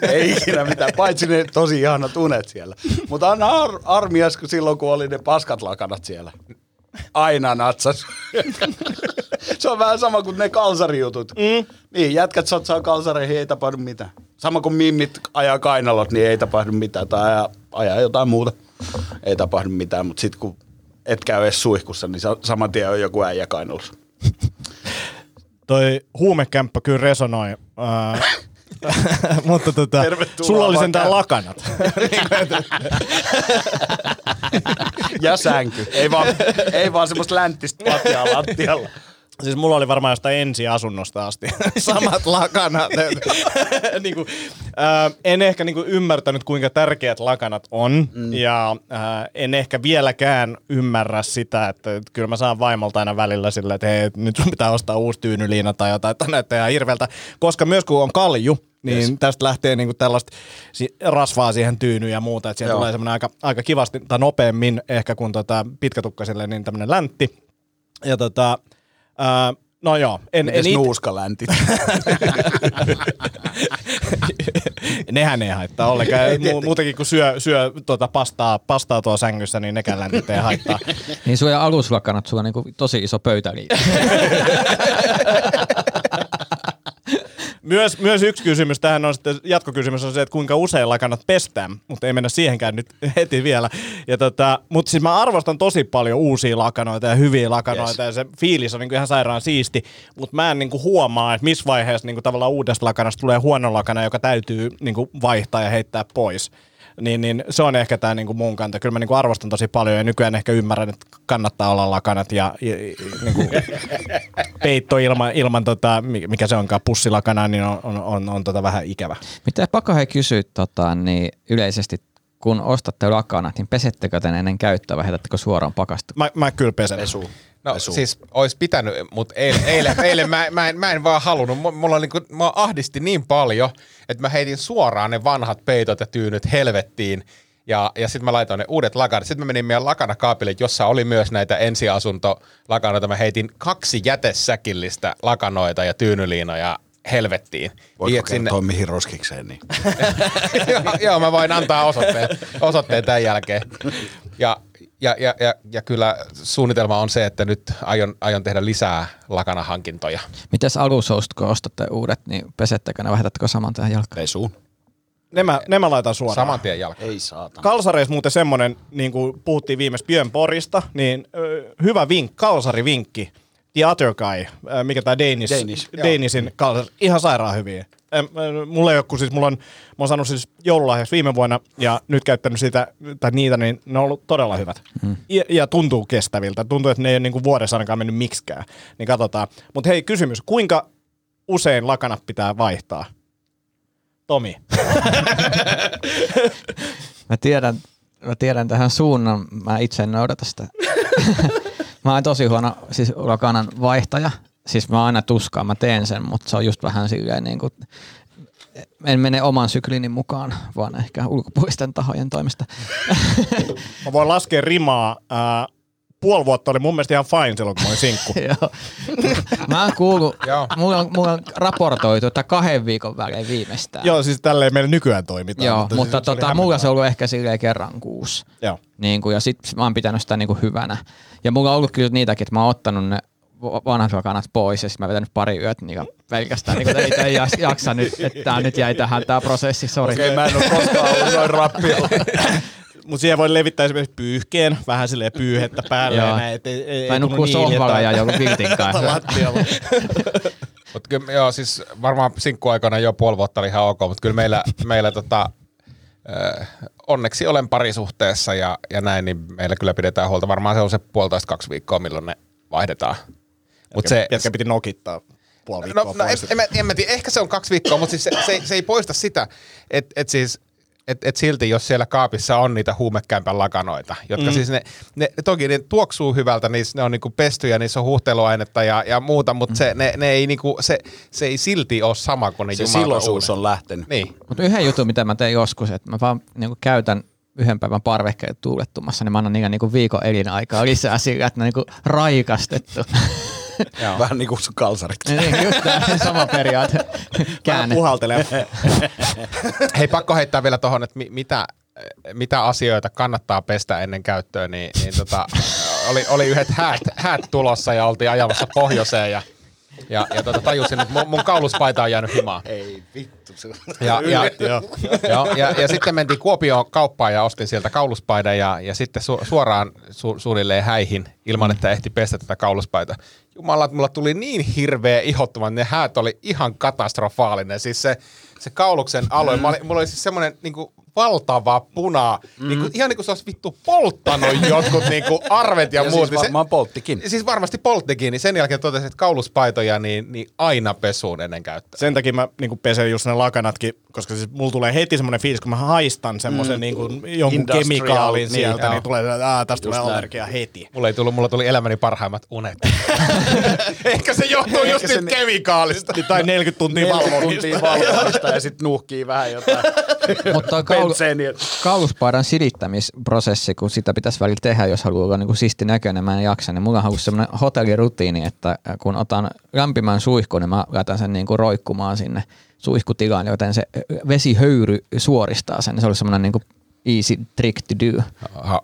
Ei ikinä mitään, paitsi ne tosi ihanat unet siellä. Mutta aina armias, kun silloin kun oli ne paskat lakanat siellä. Aina natsas. Se on vähän sama kuin ne kalsarijutut. Mm. Niin, jätkät sotsaa kalsareihin, ei tapahdu mitään. Sama kuin mimmit ajaa kainalot, niin ei tapahdu mitään. Tai ajaa jotain muuta. Ei tapahdu mitään, mutta sitten kun et käy edes suihkussa, niin saman tien on joku äijä kainalossa. Toi huumekämppä kyllä resonoi. Mutta sulla oli sentään lakanat. Ja sänky. Ei vaan semmoista länttistä patjaa lattialla. Siis mulla oli varmaan jostain ensiasunnosta asti samat lakanat. En ehkä ymmärtänyt, kuinka tärkeät lakanat on. Mm. Ja en ehkä vieläkään ymmärrä sitä, että kyllä mä saan vaimolta aina välillä sillä, että hei, nyt sun pitää ostaa uusi tyynyliina tai jotain, että näyttää ihan hirveältä. Koska myös kun on kalju, niin yes. Tästä lähtee tällaista rasvaa siihen tyynyyn ja muuta. Että siellä tulee semmoinen aika kivasti tai nopeammin ehkä kuin pitkätukkaiselle niin tämmöinen läntti. Ja no joo. Mites nuuskaläntit? Nehän ei haittaa ollenkaan. Muutenkin kun syö pastaa tuolla sängyssä, niin nekään läntit ei haittaa. Niin sulla aluslakanat, sulla on tosi iso pöytäliin. Myös yksi kysymys, tähän on sitten jatkokysymys, on se, että kuinka usein lakanat pestään, mutta ei mennä siihenkään nyt heti vielä. Mutta siis mä arvostan tosi paljon uusia lakanoita ja hyviä lakanoita ja se fiilis on ihan sairaan siisti, mutta mä en huomaa, että missä vaiheessa tavallaan uudesta lakanasta tulee huono lakana, joka täytyy vaihtaa ja heittää pois. Niin se on ehkä tämä mun kanta. Kyllä mä arvostan tosi paljon ja nykyään ehkä ymmärrän, että kannattaa olla lakanat ja peitto ilman mikä se onkaan, pussilakana, niin on vähän ikävä. Mitä Pakahe kysyy niin yleisesti, kun ostatte lakanat, niin pesettekö tämän ennen käyttöä vai heitättekö suoraan pakasta? Mä kyllä pesen. No siis ois pitänyt, mutta eilen mä en vaan halunnut. Mulla oli mä ahdisti niin paljon, että mä heitin suoraan ne vanhat peitot ja tyynyt helvettiin. Ja sitten mä laitoin ne uudet lakanat. Sitten mä menin meidän lakanakaapille, jossa oli myös näitä ensiasuntolakanoita. Mä heitin 2 jätesäkillistä lakanoita ja tyynyliinoja helvettiin. Voitko kertoa mihin roskikseen? Niin? Joo, mä voin antaa osoitteen tämän jälkeen. Ja kyllä suunnitelma on se, että nyt aion tehdä lisää lakanahankintoja. Mites alusoust, kun ostatte uudet, niin pesettekö ne, vähetätkö saman tien jalkaan? Pesuun. Ne mä laitan suoraan. Saman tien jalkaan. Ei saatana. Kalsareissa muuten semmonen, niin kuin puhuttiin viimeis Björn Borgista, niin hyvä vinkki, kalsarivinkki. The Other Guy, mikä tää Danishin kalsari, ihan sairaan hyviä. Mulla ei ole, kun siis mä oon saanut siis joululahjaksi viime vuonna ja nyt käyttänyt sitä, tai niitä, niin ne on ollut todella hyvät. Mm. Ja tuntuu kestäviltä. Tuntuu, että ne ei ole vuodessa ainakaan mennyt miksikään. Niin katsotaan. Mutta hei, kysymys. Kuinka usein lakanat pitää vaihtaa? Tomi. Mä tiedän tähän suunnan. Mä itse en noudata sitä. Mä oon tosi huono siis lakanan vaihtaja. Siis mä aina tuskaan, mä teen sen, mutta se on just vähän silleen en mene oman syklinin mukaan, vaan ehkä ulkopuolisten tahojen toimesta. Mä voin laskea rimaa. 5 vuotta oli mun mielestä ihan fine silloin, kun mä olin sinkku. Mä oon kuullut, mulla on raportoitu, että 2 viikon välein viimeistään. Joo, siis tälleen meillä nykyään toimitaan. Joo, mutta mulla se on ollut ehkä silleen kerran kuussa. Joo. Ja sit mä oon pitänyt sitä hyvänä. Ja mulla on ollut kyllä niitäkin, että mä oon ottanut ne vanhat lakanat pois ja sitten mä vetänyt pari yöt pelkästään, että ei jaksa nyt, että tää nyt jäi tähän tää prosessi, sori. Okei, mä en oo koskaan ollut noin rappiolla. Mut siihen voi levittää esimerkiksi pyyhkeen, vähän silleen pyyhettä päälle ja näin. Tai nukkuu sohvalla ja joku viltin kai. Mut kyllä, joo, siis varmaan sinkkuaikana jo 5 vuotta oli ihan ok, mut kyllä meillä onneksi olen parisuhteessa ja näin, niin meillä kyllä pidetään huolta. Varmaan se on se 1,5–2 viikkoa, milloin ne vaihdetaan. Jätkä piti nokittaa puoli viikkoa pois. En tiedä, ehkä se on 2 viikkoa, mutta siis se ei poista sitä, että siis... Että silti, jos siellä kaapissa on niitä huumekämpän lakanoita, jotka siis ne toki ne tuoksuu hyvältä, ne on niinku pestyjä, niissä on huuhteluainetta ja muuta, mutta se ei silti ole sama kuin ne jumalaisuudet. Se siloisuus on lähtenyt. Niin. Mutta yhden jutun, mitä mä teen joskus, että mä vaan niinku käytän yhden päivän parvekkeet tuulettumassa, niin mä annan niillä niinku viikon elinaikaa lisää sillä, että ne on niinku raikastettu. Vähän niin kuin sun kalsarit. Niin, just tämä sama periaate. Vähän puhaltelee. Hei, pakko heittää vielä tuohon, että mitä asioita kannattaa pestä ennen käyttöä, niin oli yhdet häät tulossa ja oltiin ajamassa pohjoiseen ja tajusin, että mun kauluspaita on jäänyt himaan. Ei vittu. Ja sitten mentiin Kuopioon kauppaan ja ostin sieltä kauluspaidan ja sitten suoraan suunnilleen häihin ilman, että ehti pestä tätä kauluspaitaa. Jumala, mulla tuli niin hirveä ihottuma, ne häät oli ihan katastrofaalinen. Siis se kauluksen alue, mulla oli siis semmoinen niinku valtava punaa, niinku, ihan niinku se olisi vittu polttanut jotkut niinku arvet ja muut. Siis varmaan polttikin. Siis varmasti polttikin, niin sen jälkeen totesin, että kauluspaitoja niin aina pesuun ennen käyttöä. Sen takia mä niinku pesen just ne lakanatkin, koska siis mulla tulee heti semmoinen fiilis, kun mä haistan semmoisen niinku jonkun kemikaalin sieltä, niin tulee tästä tulee allergia heti. Mulla tuli elämäni parhaimmat unet. Ehkä se johtuu just niitä kemikaalista. Tai 40 tuntia valvonnista ja sitten nuuhkii vähän jotain. Mutta kauluspaidan silittämisprosessi, kun sitä pitäisi välillä tehdä, jos haluaa olla niin kuin siisti näköinen, mä en jaksa. Niin mulla on ollut semmoinen hotellirutiini, että kun otan lämpimän suihkun, niin mä laitan sen niin kuin roikkumaan sinne suihkutilaan, joten se vesihöyry suoristaa sen. Se oli semmoinen niin kuin easy trick to do.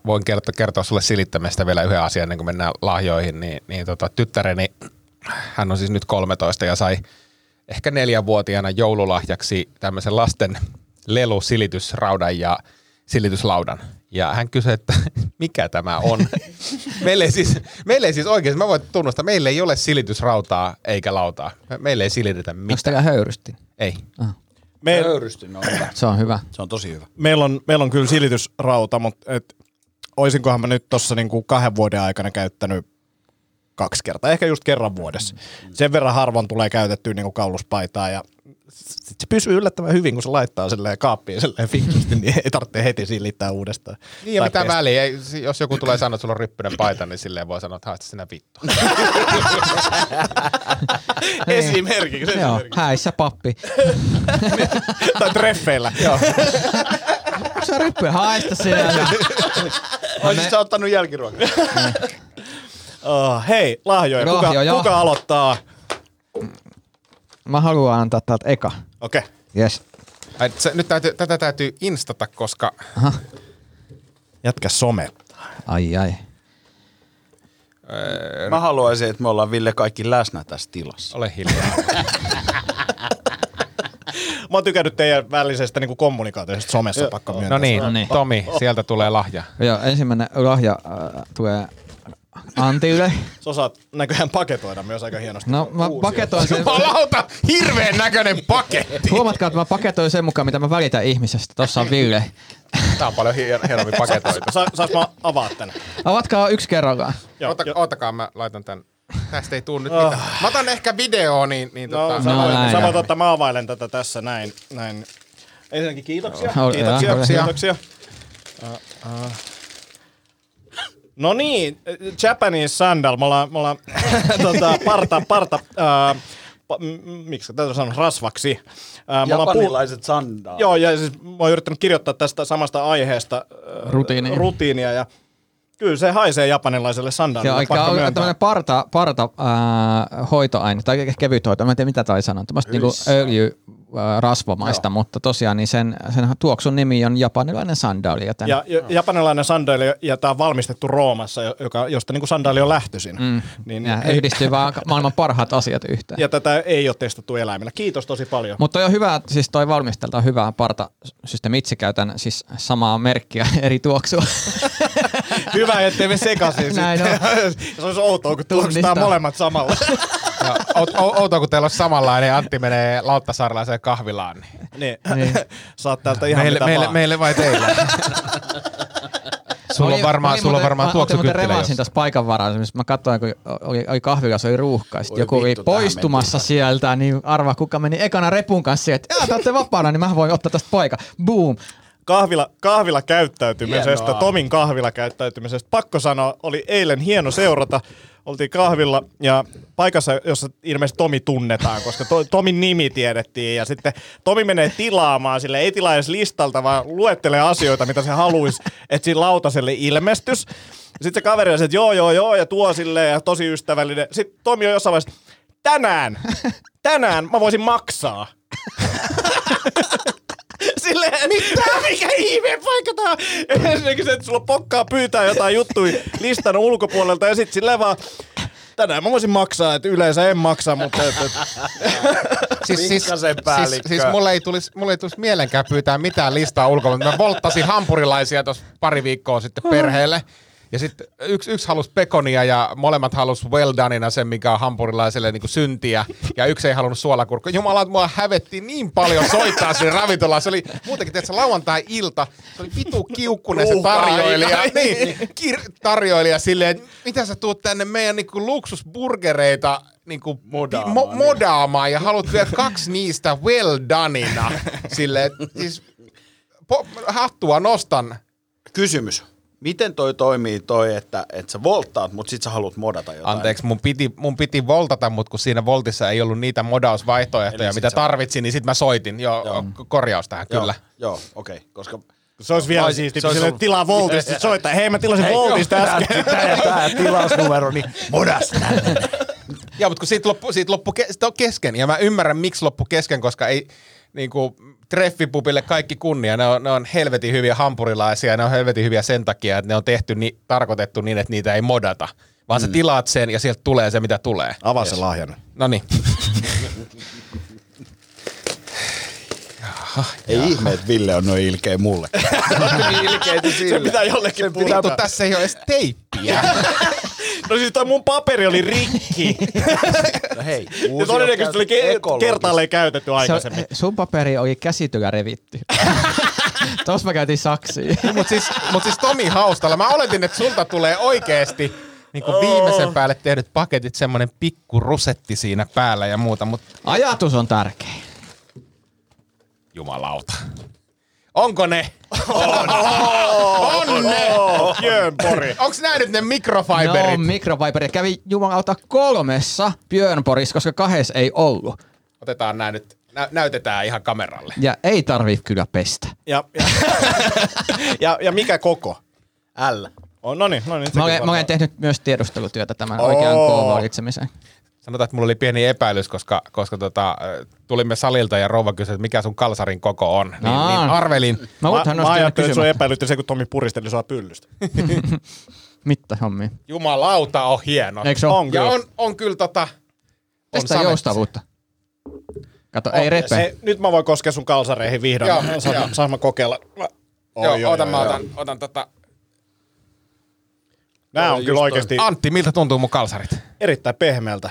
Voin kertoa sulle silittämistä vielä yhden asian, ennen kuin mennään lahjoihin. Tyttäreni, hän on siis nyt 13 ja sai ehkä 4-vuotiaana joululahjaksi tämmöisen lasten lelusilitysraudan ja silityslaudan. Ja hän kysyi, että mikä tämä on. Meillä ei siis oikeasti, mä voin tunnustaa, meillä ei ole silitysrautaa eikä lautaa. Meillä ei silitetä mitään. Onko tämä höyrystin? Ei. Aha. Höyrystin on hyvä. Se on hyvä. Se on tosi hyvä. Meillä on kyllä silitysrauta, mutta olisinkohan mä nyt tuossa niinku 2 vuoden aikana käyttänyt 2 kertaa, ehkä just kerran vuodessa. Sen verran harvoin tulee käytettyä niinku kauluspaitaa ja sitten se pysyy yllättävän hyvin, kun se laittaa silleen kaappiin silleen fiksusti, niin ei tarvitse heti silittää uudestaan. Niin ja mitä väliä, jos joku tulee sanoa, että sulla on ryppyinen paita, niin silleen voi sanoa, että haista sinä vittu. Esimerkiksi. Joo, häissä pappi. Tai treffeillä. Joo. Onko se ryppyä? Haista sinä. Oisit sä ottanut jälkiruokaa. Hei, lahjoja. Kuka aloittaa? Mä haluan antaa täältä eka. Okei. Okay. Yes. Nyt tätä täytyy instata, koska... Aha. Jätkä some. Ai. Mä haluaisin, että me ollaan Ville kaikki läsnä tässä tilassa. Ole hiljaa. Mä oon tykännyt teidän välisestä niin kuin kommunikaatiosta somessa pakko myöntää. No niin. Tomi, sieltä tulee lahja. Joo, ensimmäinen lahja tulee... Antille. Sä osaat näköjään paketoida myös aika hienosti. No mä paketoin sen. Jumalauta, hirveän näköinen paketti. Huomatkaa, että mä paketoin sen mukaan, mitä mä välitän ihmisestä. Tossa on Ville. Tää on paljon hienompi paketoita. Saas mä avaa tänne? Avatkaa yksi kerrallaan. Ootakaa, mä laitan tän. Tästä ei tuu nyt mitään. Mä otan ehkä videoon, niin että mä availen tätä tässä näin. Ensinnäkin kiitoksia. No niin, Japanese sandal, me ollaan miksi täytyy sanoa rasvaksi. Japanilaiset sandaalit. Joo, ja siis mä oon yrittänyt kirjoittaa tästä samasta aiheesta rutiinia ja kyllä se haisee japanilaiselle sandaalille. Joo, pakko myöntää. Tämmöinen hoitoaine, tai kevyt hoito, mä en tiedä mitä tai sanoa, tämmöistä niinku öljyrasvamaista, mutta tosiaan niin sen tuoksun nimi on japanilainen sandaali. Japanilainen sandaali, ja tämä on valmistettu Roomassa, josta niinku sandaali on lähtöisin. Yhdistyy vaan maailman parhaat asiat yhteen. Ja tätä ei ole testattu eläimillä. Kiitos tosi paljon. Mutta toi on hyvä, siis toi valmistelta on hyvä partasysteemi. Itse käytän siis samaa merkkiä eri tuoksua. Hyvä, ettei me sekaisin. Se olisi outoa, kun tuokstaa molemmat samalla. Outoa, kun teillä on samanlainen. Antti menee Lauttasaarelaiseen kahvilaan. Niin. Saat täältä ihan meille, mitä meille vai teille? Sulla on varmaan tuoksukyttylä jossain. Mä remasin tässä paikan varaan. Mä katsoin, kun oli kahvilassa, oli ruuhka. Joku oli poistumassa sieltä, niin arvaa kuka meni ekana repun kanssa siihen, että te ootte vapaana, niin mä voin ottaa tästä paikan. Boom. Kahvila käyttäytymisestä, hienoa. Tomin kahvila käyttäytymisestä. Pakko sanoa, oli eilen hieno seurata. Oltiin kahvilla ja paikassa, jossa ilmeisesti Tomi tunnetaan, koska Tomin nimi tiedettiin. Ja sitten Tomi menee tilaamaan, sille ei tilaa edes listalta, vaan luettelee asioita, mitä se haluaisi, että siinä lautaselle ilmestys. Sitten se kaveri on se, että joo, ja tuo silleen ja tosi ystävällinen. Sitten Tomi on jossain vaiheessa, tänään mä voisin maksaa. Silleen, mikä ihmeen paikka tää on? Ensinnäkin se, että sulla pokkaa pyytää jotain juttui listan ulkopuolelta ja sit silleen vaan, tänään mä voisin maksaa, että yleensä en maksa, mutta... Siis mulle ei tulisi mielenkään pyytää mitään listaa ulkopuolelta. Mä volttasin hampurilaisia tossa pari viikkoa sitten perheelle. Ja sitten yksi halusi pekonia ja molemmat halusi well doneina sen, mikä on hampurilaiselle niin kuin syntiä. Ja yksi ei halunnut suolakurkkoa. Jumala, mua hävettiin niin paljon soittaa sinne ravintolaan. Se oli muutenkin, että se lauantai-ilta, se oli vitu kiukkunen se tarjoilija. Tarjoilija silleen, että mitä sä tuut tänne meidän niin kuin luksusburgereita niin kuin modaamaan. Ja haluat vielä 2 niistä well doneina. Silleen, siis hattua nostan. Kysymys. Miten toi toimii toi, että sä volttaat, mutta sit sä haluat modata jotain? Anteeksi, mun piti voltata, mutta kun siinä voltissa ei ollut niitä modausvaihtoehtoja, eli mitä tarvitsin, niin sit mä soitin. Joo. Korjaus tähän, kyllä. Joo, okei. Okay. Koska... Se olisi vielä siistiä, kun sille tilaa voltista, sit soittaa. Hei, mä tilasin voltista äsken. Tää tilausnumero, niin modas tälle. Joo, mutta kun siitä loppu kesken, ja mä ymmärrän, miksi loppu kesken, koska ei... Niinku Treffipupille kaikki kunnia. Ne on helvetin hyviä hampurilaisia. Ne on helvetin hyviä sen takia, että ne on tehty tarkoitettu niin, että niitä ei modata. Vaan sä tilaat sen ja sieltä tulee se, mitä tulee. Avaa se lahjana. Noniin. Ei ihme, että Ville on noin ilkeä mulle. Se pitää jollekin puhuttaa. Tässä ei ole edes teippiä. No siis toi mun paperi oli rikki. No hei. Ja todennäköisesti oli kertaalleen käytetty aikaisemmin. Sun paperi oli käsityllä revitty. Tuossa mä käytin saksia. Mut siis Tomi Haustalla, mä oletin, että sulta tulee oikeesti niinku viimeisen päälle tehdyt paketit, semmonen pikku rusetti siinä päällä ja muuta. Mut ajatus on tärkeä. Jumalauta. Onko ne? On ne! Björn Borg. Onks nää nyt ne mikrofiberit? No, mikrofiberit. Kävi jumalauta 3 Björn Borgissa, koska 2 ei ollut. Otetaan nää nyt. Näytetään ihan kameralle. Ja ei tarvii kyllä pestä. Ja mikä koko? L. Oh, no niin. Mä olen tehnyt myös tiedustelutyötä tämän oikean koon valitsemiseen. Sanotaan, että mulla oli pieni epäilys, koska tulimme salilta ja rouva kysyi, että mikä sun kalsarin koko on. Niin arvelin. Mä ajattelin, että sun epäilytti se, kun Tomi puristeli sua pyllystä. Mitä hommia? Jumalauta on hieno. Eikö on? Ja on kyllä on joustavuutta. Kato, ei repe. Nyt mä voin koskea sun kalsareihin vihdoin. Saan mä kokeilla. Otan Nää on kyllä oikeesti... Antti, miltä tuntuu mun kalsarit? Erittäin pehmeältä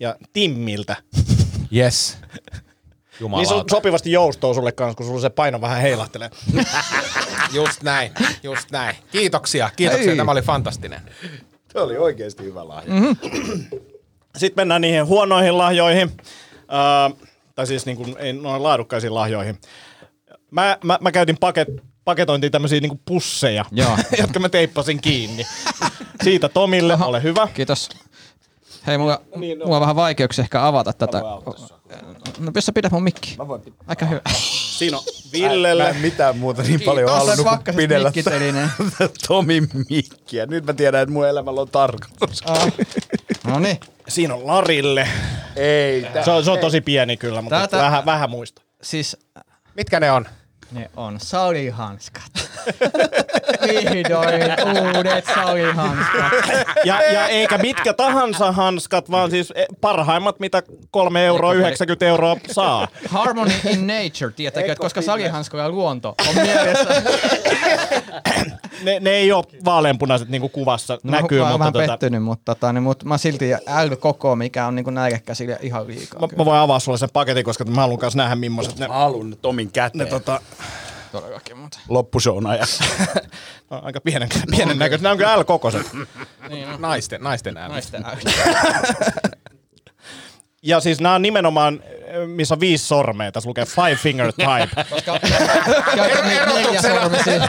ja timmiltä. Yes. Jumalauta. Niin sopivasti joustoo sulle kanssa, kun sulla se paino vähän heilahtelee. Just näin. Kiitoksia. Ei. Tämä oli fantastinen. Tämä oli oikeesti hyvä lahja. Mm-hmm. Sitten mennään niihin huonoihin lahjoihin. Tai siis niin kuin, ei noin laadukkaisiin lahjoihin. Mä käytin paketointiin tämmöisiä niinku pusseja, jotka mä teippasin kiinni. Siitä Tomille, ole hyvä. Kiitos. Hei, mulla on vähän vaikeuksia ehkä avata tätä. No jos sä pidät mun mikki. Aika hyvä. Siinä on Villelle. Mä en mitään muuta niin paljon halunnut kuin pidellä Tomin mikkiä. Nyt mä tiedän, että mun elämällä on tarkoitus. No niin. Siinä on Larille. Ei. Se on tosi pieni kyllä, mutta vähän muista. Siis... Mitkä ne on? Ne on saulihanskat. Vihdoin uudet saulihanskat. Ja eikä mitkä tahansa hanskat, vaan siis parhaimmat, mitä 3,90 € saa. Harmony in nature, tietääkö, koska saulihanskoja ja luonto on mielessä. Ne ei ole vaaleanpunaiset niin kuin kuvassa näkyy. Mä oon vähän pettynyt, mutta mä silti L-koko, mikä on niin nälkäkäsille ihan liikaa. Mä voin avaa sulle sen paketin, koska mä haluan kanssa nähdä millaiset ne... Mä haluan Tomin käteen. Ne loppusoon ajan. No, aika pienen näköiset. Nämä on kyllä L-kokoiset. Niin, no. Naisten äänet. Ja siis nämä on nimenomaan, missä on 5 sormea. Tässä lukee five finger type. Koska käytän niitä 4 sormisia.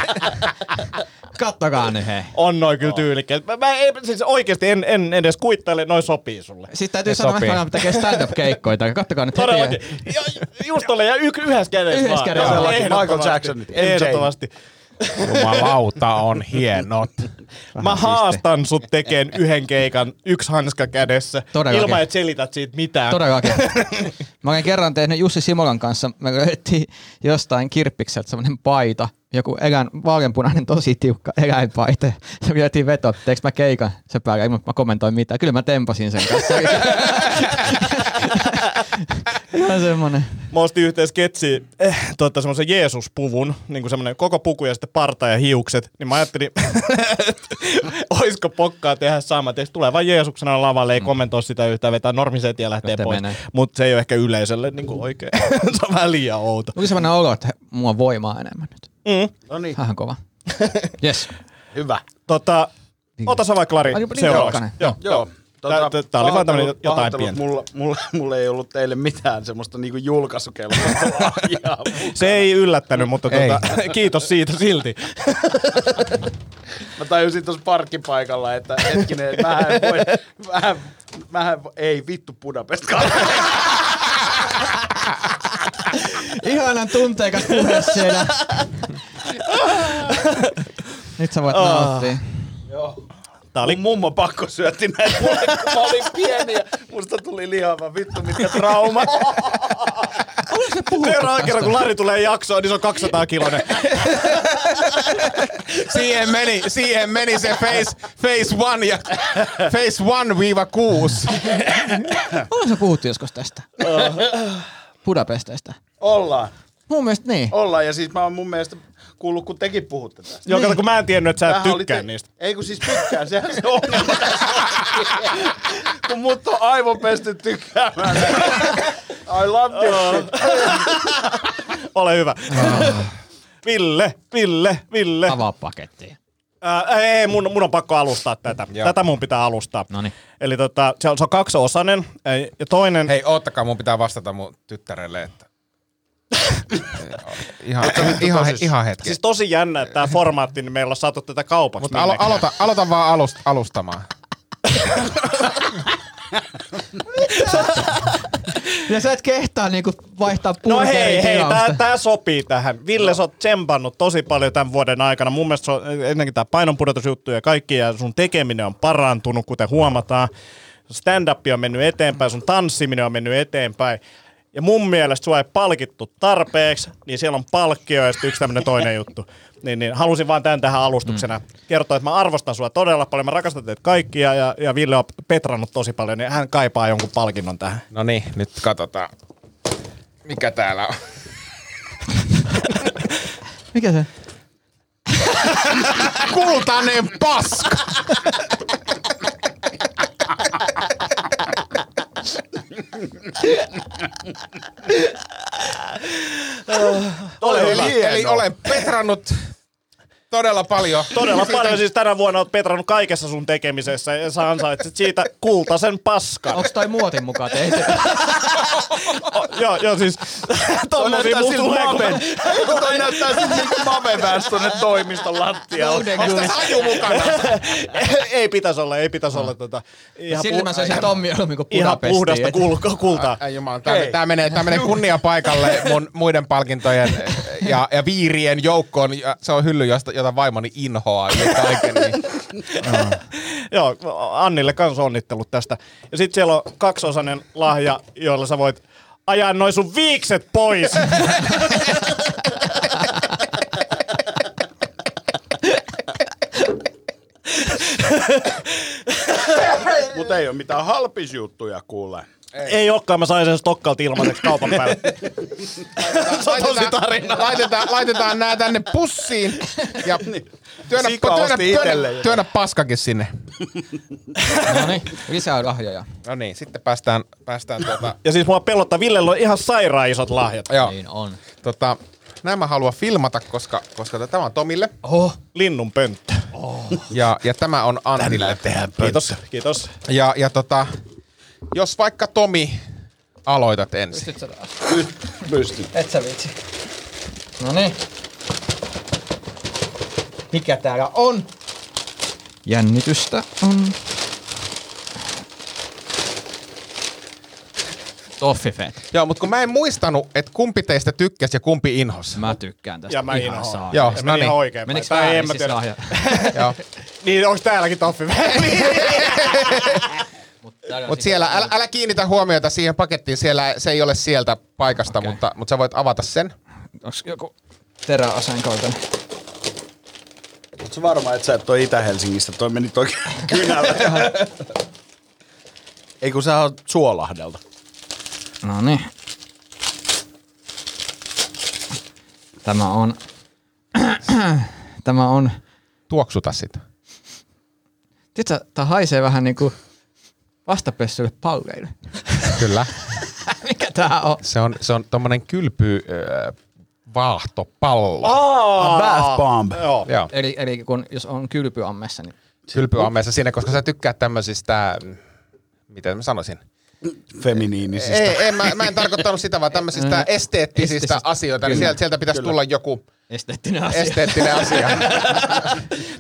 Kattokaa ne hei. On noin kyllä tyylikkäät. Mä ei, siis oikeesti en edes kuittaile, noin sopii sulle. Sitten täytyy sanoa, että meidän pitää stand-up-keikkoita. Kattokaa nyt heti. Just olleen ja yhdessä kädessä vaan. Michael Jackson. Ehdottomasti. Jumalauta on hienot. Mä haastan sut tekeen yhden keikan, 1 hanska kädessä, ilman että selität siitä mitään. Todellakin. Mä olen kerran tehnyt Jussi Simolan kanssa, me löytiin jostain kirppikseltä semmonen paita, joku vaaleanpunainen tosi tiukka eläinpaita. Se vietiin vetoa, teekö mä keikan sen päälle, mä kommentoin mitään. Kyllä mä tempasin sen kanssa. Mä ostin yhteen sketsiin semmoisen Jeesus-puvun, niin kuin semmoinen koko puku ja sitten parta ja hiukset, niin mä ajattelin, oisko pokkaa tehdä sama, että tulee vaan Jeesuksena lavalle, ei kommentoi sitä yhtään, vetää normiset ja lähtee pois, mutta se ei ole ehkä yleisölle niin kuin oikein, se on vähän liian outo. Onko semmoinen olo, että mulla on voimaa enemmän nyt? No niin. Vähän kova. Yes. Hyvä. Ota sä vaikka Lari seuraavaksi. Joo. Tää oli vaan tämmönen jotain pientä. Mulla ei ollut teille mitään semmoista niinku julkaisukelpoista. Se ei yllättänyt, mutta kiitos siitä silti. Mä tajusin tuossa parkkipaikalla, että hetkinen, ei vittu Budapest. Ihanan tunteikas puhe siellä. Nyt sä voit nauttia. Joo. Mun mummo pakko syötti näitä mulle, kun mä olin pieni ja musta tuli lihava. Vittu, mitkä traumat. Seuraavan kerran, kun Lari tulee jaksoon, niin se on 200-kiloinen. siihen meni se phase 1-6. Ollaan se puhuttu joskus tästä. Budapestista. Ollaan. Mun mielestä niin. Ollaan, ja siis mä oon mun mielestä kuullut, kun tekin puhutte tästä. Joo, niin. Kun mä en tiennyt, että sä et tykkää niistä. Ei kun siis tykkään, sehän se ongelma tässä on. Kun mut on aivopesty tykkäämään. I love you. Ole hyvä. Ville. Avaa pakettiin. Ei, mun on pakko alustaa tätä. Joo. Tätä mun pitää alustaa. Noniin. Eli se on 2-osainen ja toinen... Hei, oottakaa, mun pitää vastata mun tyttärelle, että... ihan hetki. Siis tosi jännä, että tää formaatti, niin meillä on saatu tätä kaupaksi. Mutta aloita vaan alustamaan. Ja sä et kehtaa niinku vaihtaa purkerin tilausta. No hei, tää sopii tähän. Ville, sä oot tsempannut tosi paljon tämän vuoden aikana. Mun mielestä ennenkin tää painonpudotusjuttu ja kaikki, ja sun tekeminen on parantunut, kuten huomataan. Stand-up on mennyt eteenpäin, sun tanssiminen on mennyt eteenpäin. Ja mun mielestä sua ei palkittu tarpeeksi, niin siellä on palkkio ja sitten yksi tämmönen toinen juttu. Niin halusin vaan tän tähän alustuksena kertoa, että mä arvostan sua todella paljon, mä rakastan teitä kaikkia ja Ville on petrannut tosi paljon, niin hän kaipaa jonkun palkinnon tähän. No niin, nyt katsotaan. Mikä täällä on? Mikä se? Kultainen paska! Eli olen petrannut todella paljon. Siis tänä vuonna olet petrannut kaikessa sun tekemisessä ja sä ansaitset siitä kultaisen paskan. Onks toi muotin mukaan tehty? Joo, siis tommosia muu tulee kuvan. Toi näyttää siis niinku mameväs tonne toimiston lattialla. Onks tässä aju mukana? Ei pitäis olla tota. Silti mä saisin Tommi Olmin kuin Budapestiin. Ihan puhdasta kultaa. Ai jumala, tää menee kunnia paikalle mun muiden palkintojen ja viirien joukkoon. Ja se on hylly, jota vaimoni inhoaa ja kaiken. Joo, Annille kans onnittelut tästä. Ja sit siellä on 2-osainen lahja, jolla sä voit ajaa noin sun viikset pois. Mut ei oo mitään halpisjuttuja kuule. Ei olekaan, mä sain sen Stokkalta ilmaiseksi kaupan päälle. Laitetaan nää tänne pussiin ja työnnä paskakin sinne. Noniin, lisää lahjoja. Noniin, sitten päästään. Ja siis mua pelottaa, Villellä on ihan sairaan isot lahjat. Joo. Niin on. Nämä haluan filmata, koska tämä on Tomille. Oho. Linnun pönttö. Oho. Ja tämä on Antille. Kiitos. Kiitos. Ja jos vaikka Tomi aloitat ensin. Pystytkö taas? Pystyn. Et sä viitsi. Noniin. Mikä täällä on? Jännitystä on. Toffifee. Joo, mutta kun mä en muistanut, että kumpi teistä tykkäsi ja kumpi inhos. Mä tykkään tästä. Ja mä inhoon. Joo, mä niin oikein. Menikö väärin siis lahja? Joo. Niin, onks täälläkin Toffifee? Mutta siellä, älä kiinnitä huomiota siihen pakettiin, siellä, se ei ole sieltä paikasta, okay. Mutta sä voit avata sen. Onks joku teräaseen kaltainen? Ootko varma, että sä et ole Itä-Helsingistä? Toi meni toki kynällä. Ei kun sä oot Suolahdelta. No niin. Tämä on... Tuoksuta sitä. Tiedätkö, tää haisee vähän niinku vastapessylle palleille. Kyllä. Mikä tää on? Se on tommonen kylpy... vaahtopallo. Bath bomb. Joo. Eli kun jos on kylpyammessa, niin... Kylpyammessa siinä, koska sä tykkäät tämmöisistä... Miten mä sanoisin? Feminiinisistä. Ei, mä en tarkoittanut sitä, vaan tämmöisistä esteettisistä asioita. Niin sieltä pitäisi tulla joku... Esteettinen asia.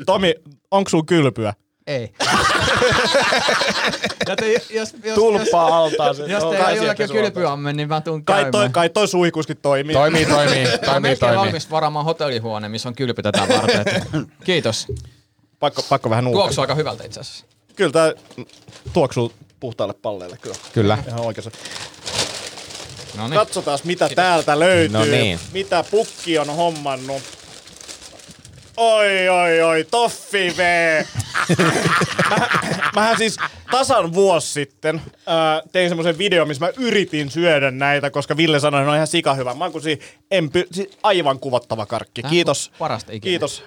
Tomi, onko sun kylpyä? Ei. Tulppaa altaaseen. Jos teillä ei olekin kylpyamme, niin mä tuun käymään. Kai toi suikuskin toimii. Toimii. Mä melkein valmis varaamaan hotellihuone, missä on kylpy tätä varten. Kiitos. Pakko vähän uutta. Tuoksuu aika hyvältä itse asiassa. Kyllä tää tuoksuu puhtaalle palleelle. Kyllä. Ihan oikeassa. Noniin. Katsotaas mitä täältä löytyy. Noniin. Mitä pukki on hommannut. Oi, Toffifee! Mähän siis tasan vuosi sitten tein semmoisen videon, missä mä yritin syödä näitä, koska Ville sanoi, että ne on ihan sikahyvä. Makuisia, siis aivan kuvottava karkki. Kiitos. Parasta ikinä. Kiitos.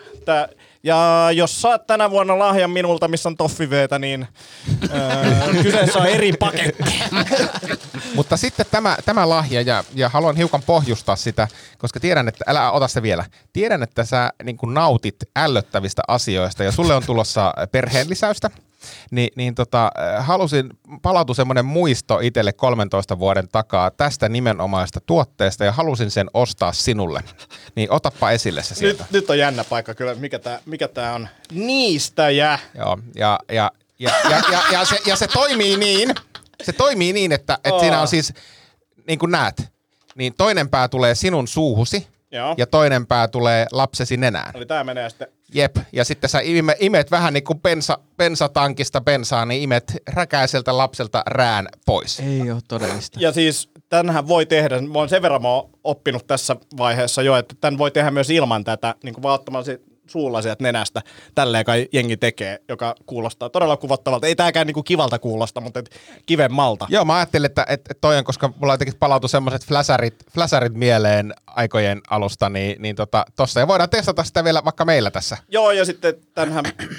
Ja jos saat tänä vuonna lahjan minulta, missä on Toffifeetä, niin kyseessä on eri paketti. Mutta sitten tämä lahja, ja haluan hiukan pohjustaa sitä, koska tiedän, että älä ota sitä vielä. Tiedän, että sä niin kun nautit ällöttävistä asioista, ja sulle on tulossa perheenlisäystä. Niin, halusin palautua semmoinen muisto itselle 13 vuoden takaa tästä nimenomaisesta tuotteesta ja halusin sen ostaa sinulle. Niin otappa esille se sieltä. Nyt on jännä paikka kyllä, mikä tää on. Niistäjä. Joo, ja se toimii niin. Se toimii niin, että siinä on siis niin kuin näet. Niin toinen pää tulee sinun suuhusi. Joo. Ja toinen pää tulee lapsesi nenään. Eli tää menee sitten. Jep, ja sitten sä imet vähän niin kuin bensatankista bensaa, niin imet räkäiseltä lapselta rään pois. Ei ole todellista. Ja siis tänhän voi tehdä, sen verran mä oon oppinut tässä vaiheessa jo, että tän voi tehdä myös ilman tätä, niin kuin vaan ottamaan suulla sieltä nenästä. Tälleen kai jengi tekee, joka kuulostaa todella kuvattavalta. Ei tääkään niinku kivalta kuulosta, mutta kivemmalta. Joo, mä ajattelin, että toi on, koska mulla jotenkin palautui semmoiset fläsärit mieleen aikojen alusta, niin tossa. Ja voidaan testata sitä vielä vaikka meillä tässä. Joo, ja sitten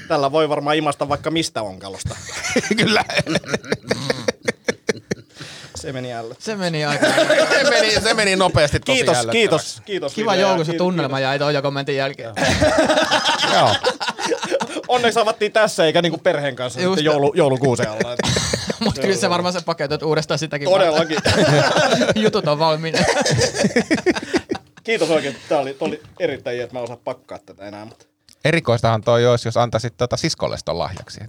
tällä voi varmaan imasta vaikka mistä onkalosta. Kyllä. Se meni nopeasti tosi ällöttäväksi. Kiitos. Kiva joulussa tunnelma ja ei toi jo kommentin jälkeen. Joo. Onneksi avattiin tässä eikä niinku perheen kanssa sitten joulukuusen alla. Mutta kyllä se varmaan se paketot uudestaan sitäkin. Todellakin. Jutut on valmiina. Kiitos oikein. Tää oli erittäin hieno, että mä osaan pakkaa tätä enää. Erikoistahan toi olisi, jos antaisit siskolle ton lahjaksi.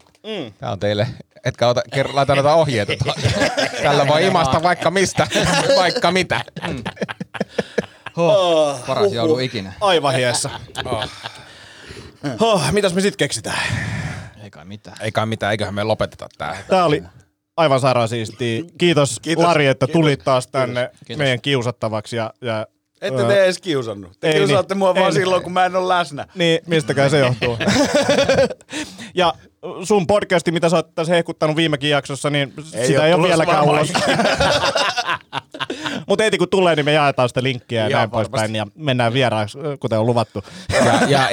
Tää on teille, etkä laita ohjeita. Tällä voi imasta vaikka mistä, vaikka mitä. Paras joulu ikinä. Aivan hiessä. Mitäs me sit keksitään? Ei kai mitään, eiköhän me lopeteta tää. Tää oli aivan sairaan siistiä. Kiitos Lari, että tulit taas tänne meidän kiusattavaksi ja ette te edes kiusannut. Te kiusaatte mua vaan silloin, kun mä en ole läsnä. Niin, mistäkään se johtuu. Ja sun podcasti, mitä sä oot tässä hehkuttanut viimekin jaksossa, niin ei sitä ei ole vieläkään ulos. Mutta heti kun tulee, niin me jaetaan sitä linkkiä ja näin poispäin ja mennään vieraaksi, kuten on luvattu. Ja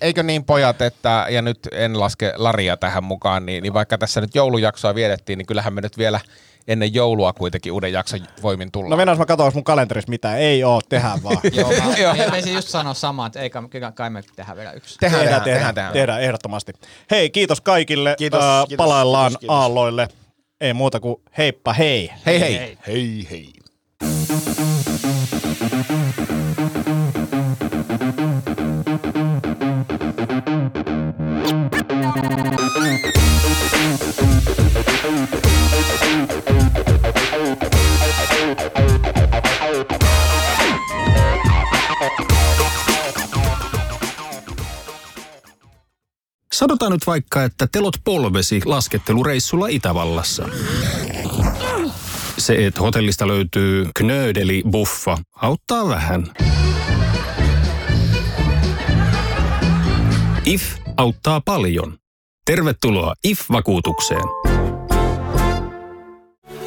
eikö niin pojat, että, ja nyt en laske Laria tähän mukaan, niin vaikka tässä nyt joulujaksoa viedettiin, niin kyllähän me nyt vielä... ennen joulua kuitenkin uuden jakson voimin tulla. No mennään, mä katsoin mun kalenterissa mitään. Ei oo, tehdään vaan. Joo, mä meisin just sanoa samaa, että ei kai me tehdään vielä yksi. Tehdään ehdottomasti. Hei, kiitos kaikille. Kiitos, palaillaan kiitos. Aalloille. Ei muuta kuin heippa hei. Hei hei. Hei hei. Hei. Sanotaan nyt vaikka, että telot polvesi laskettelureissulla Itävallassa. Se, että hotellista löytyy knöödeli-buffa, auttaa vähän. IF auttaa paljon. Tervetuloa IF-vakuutukseen.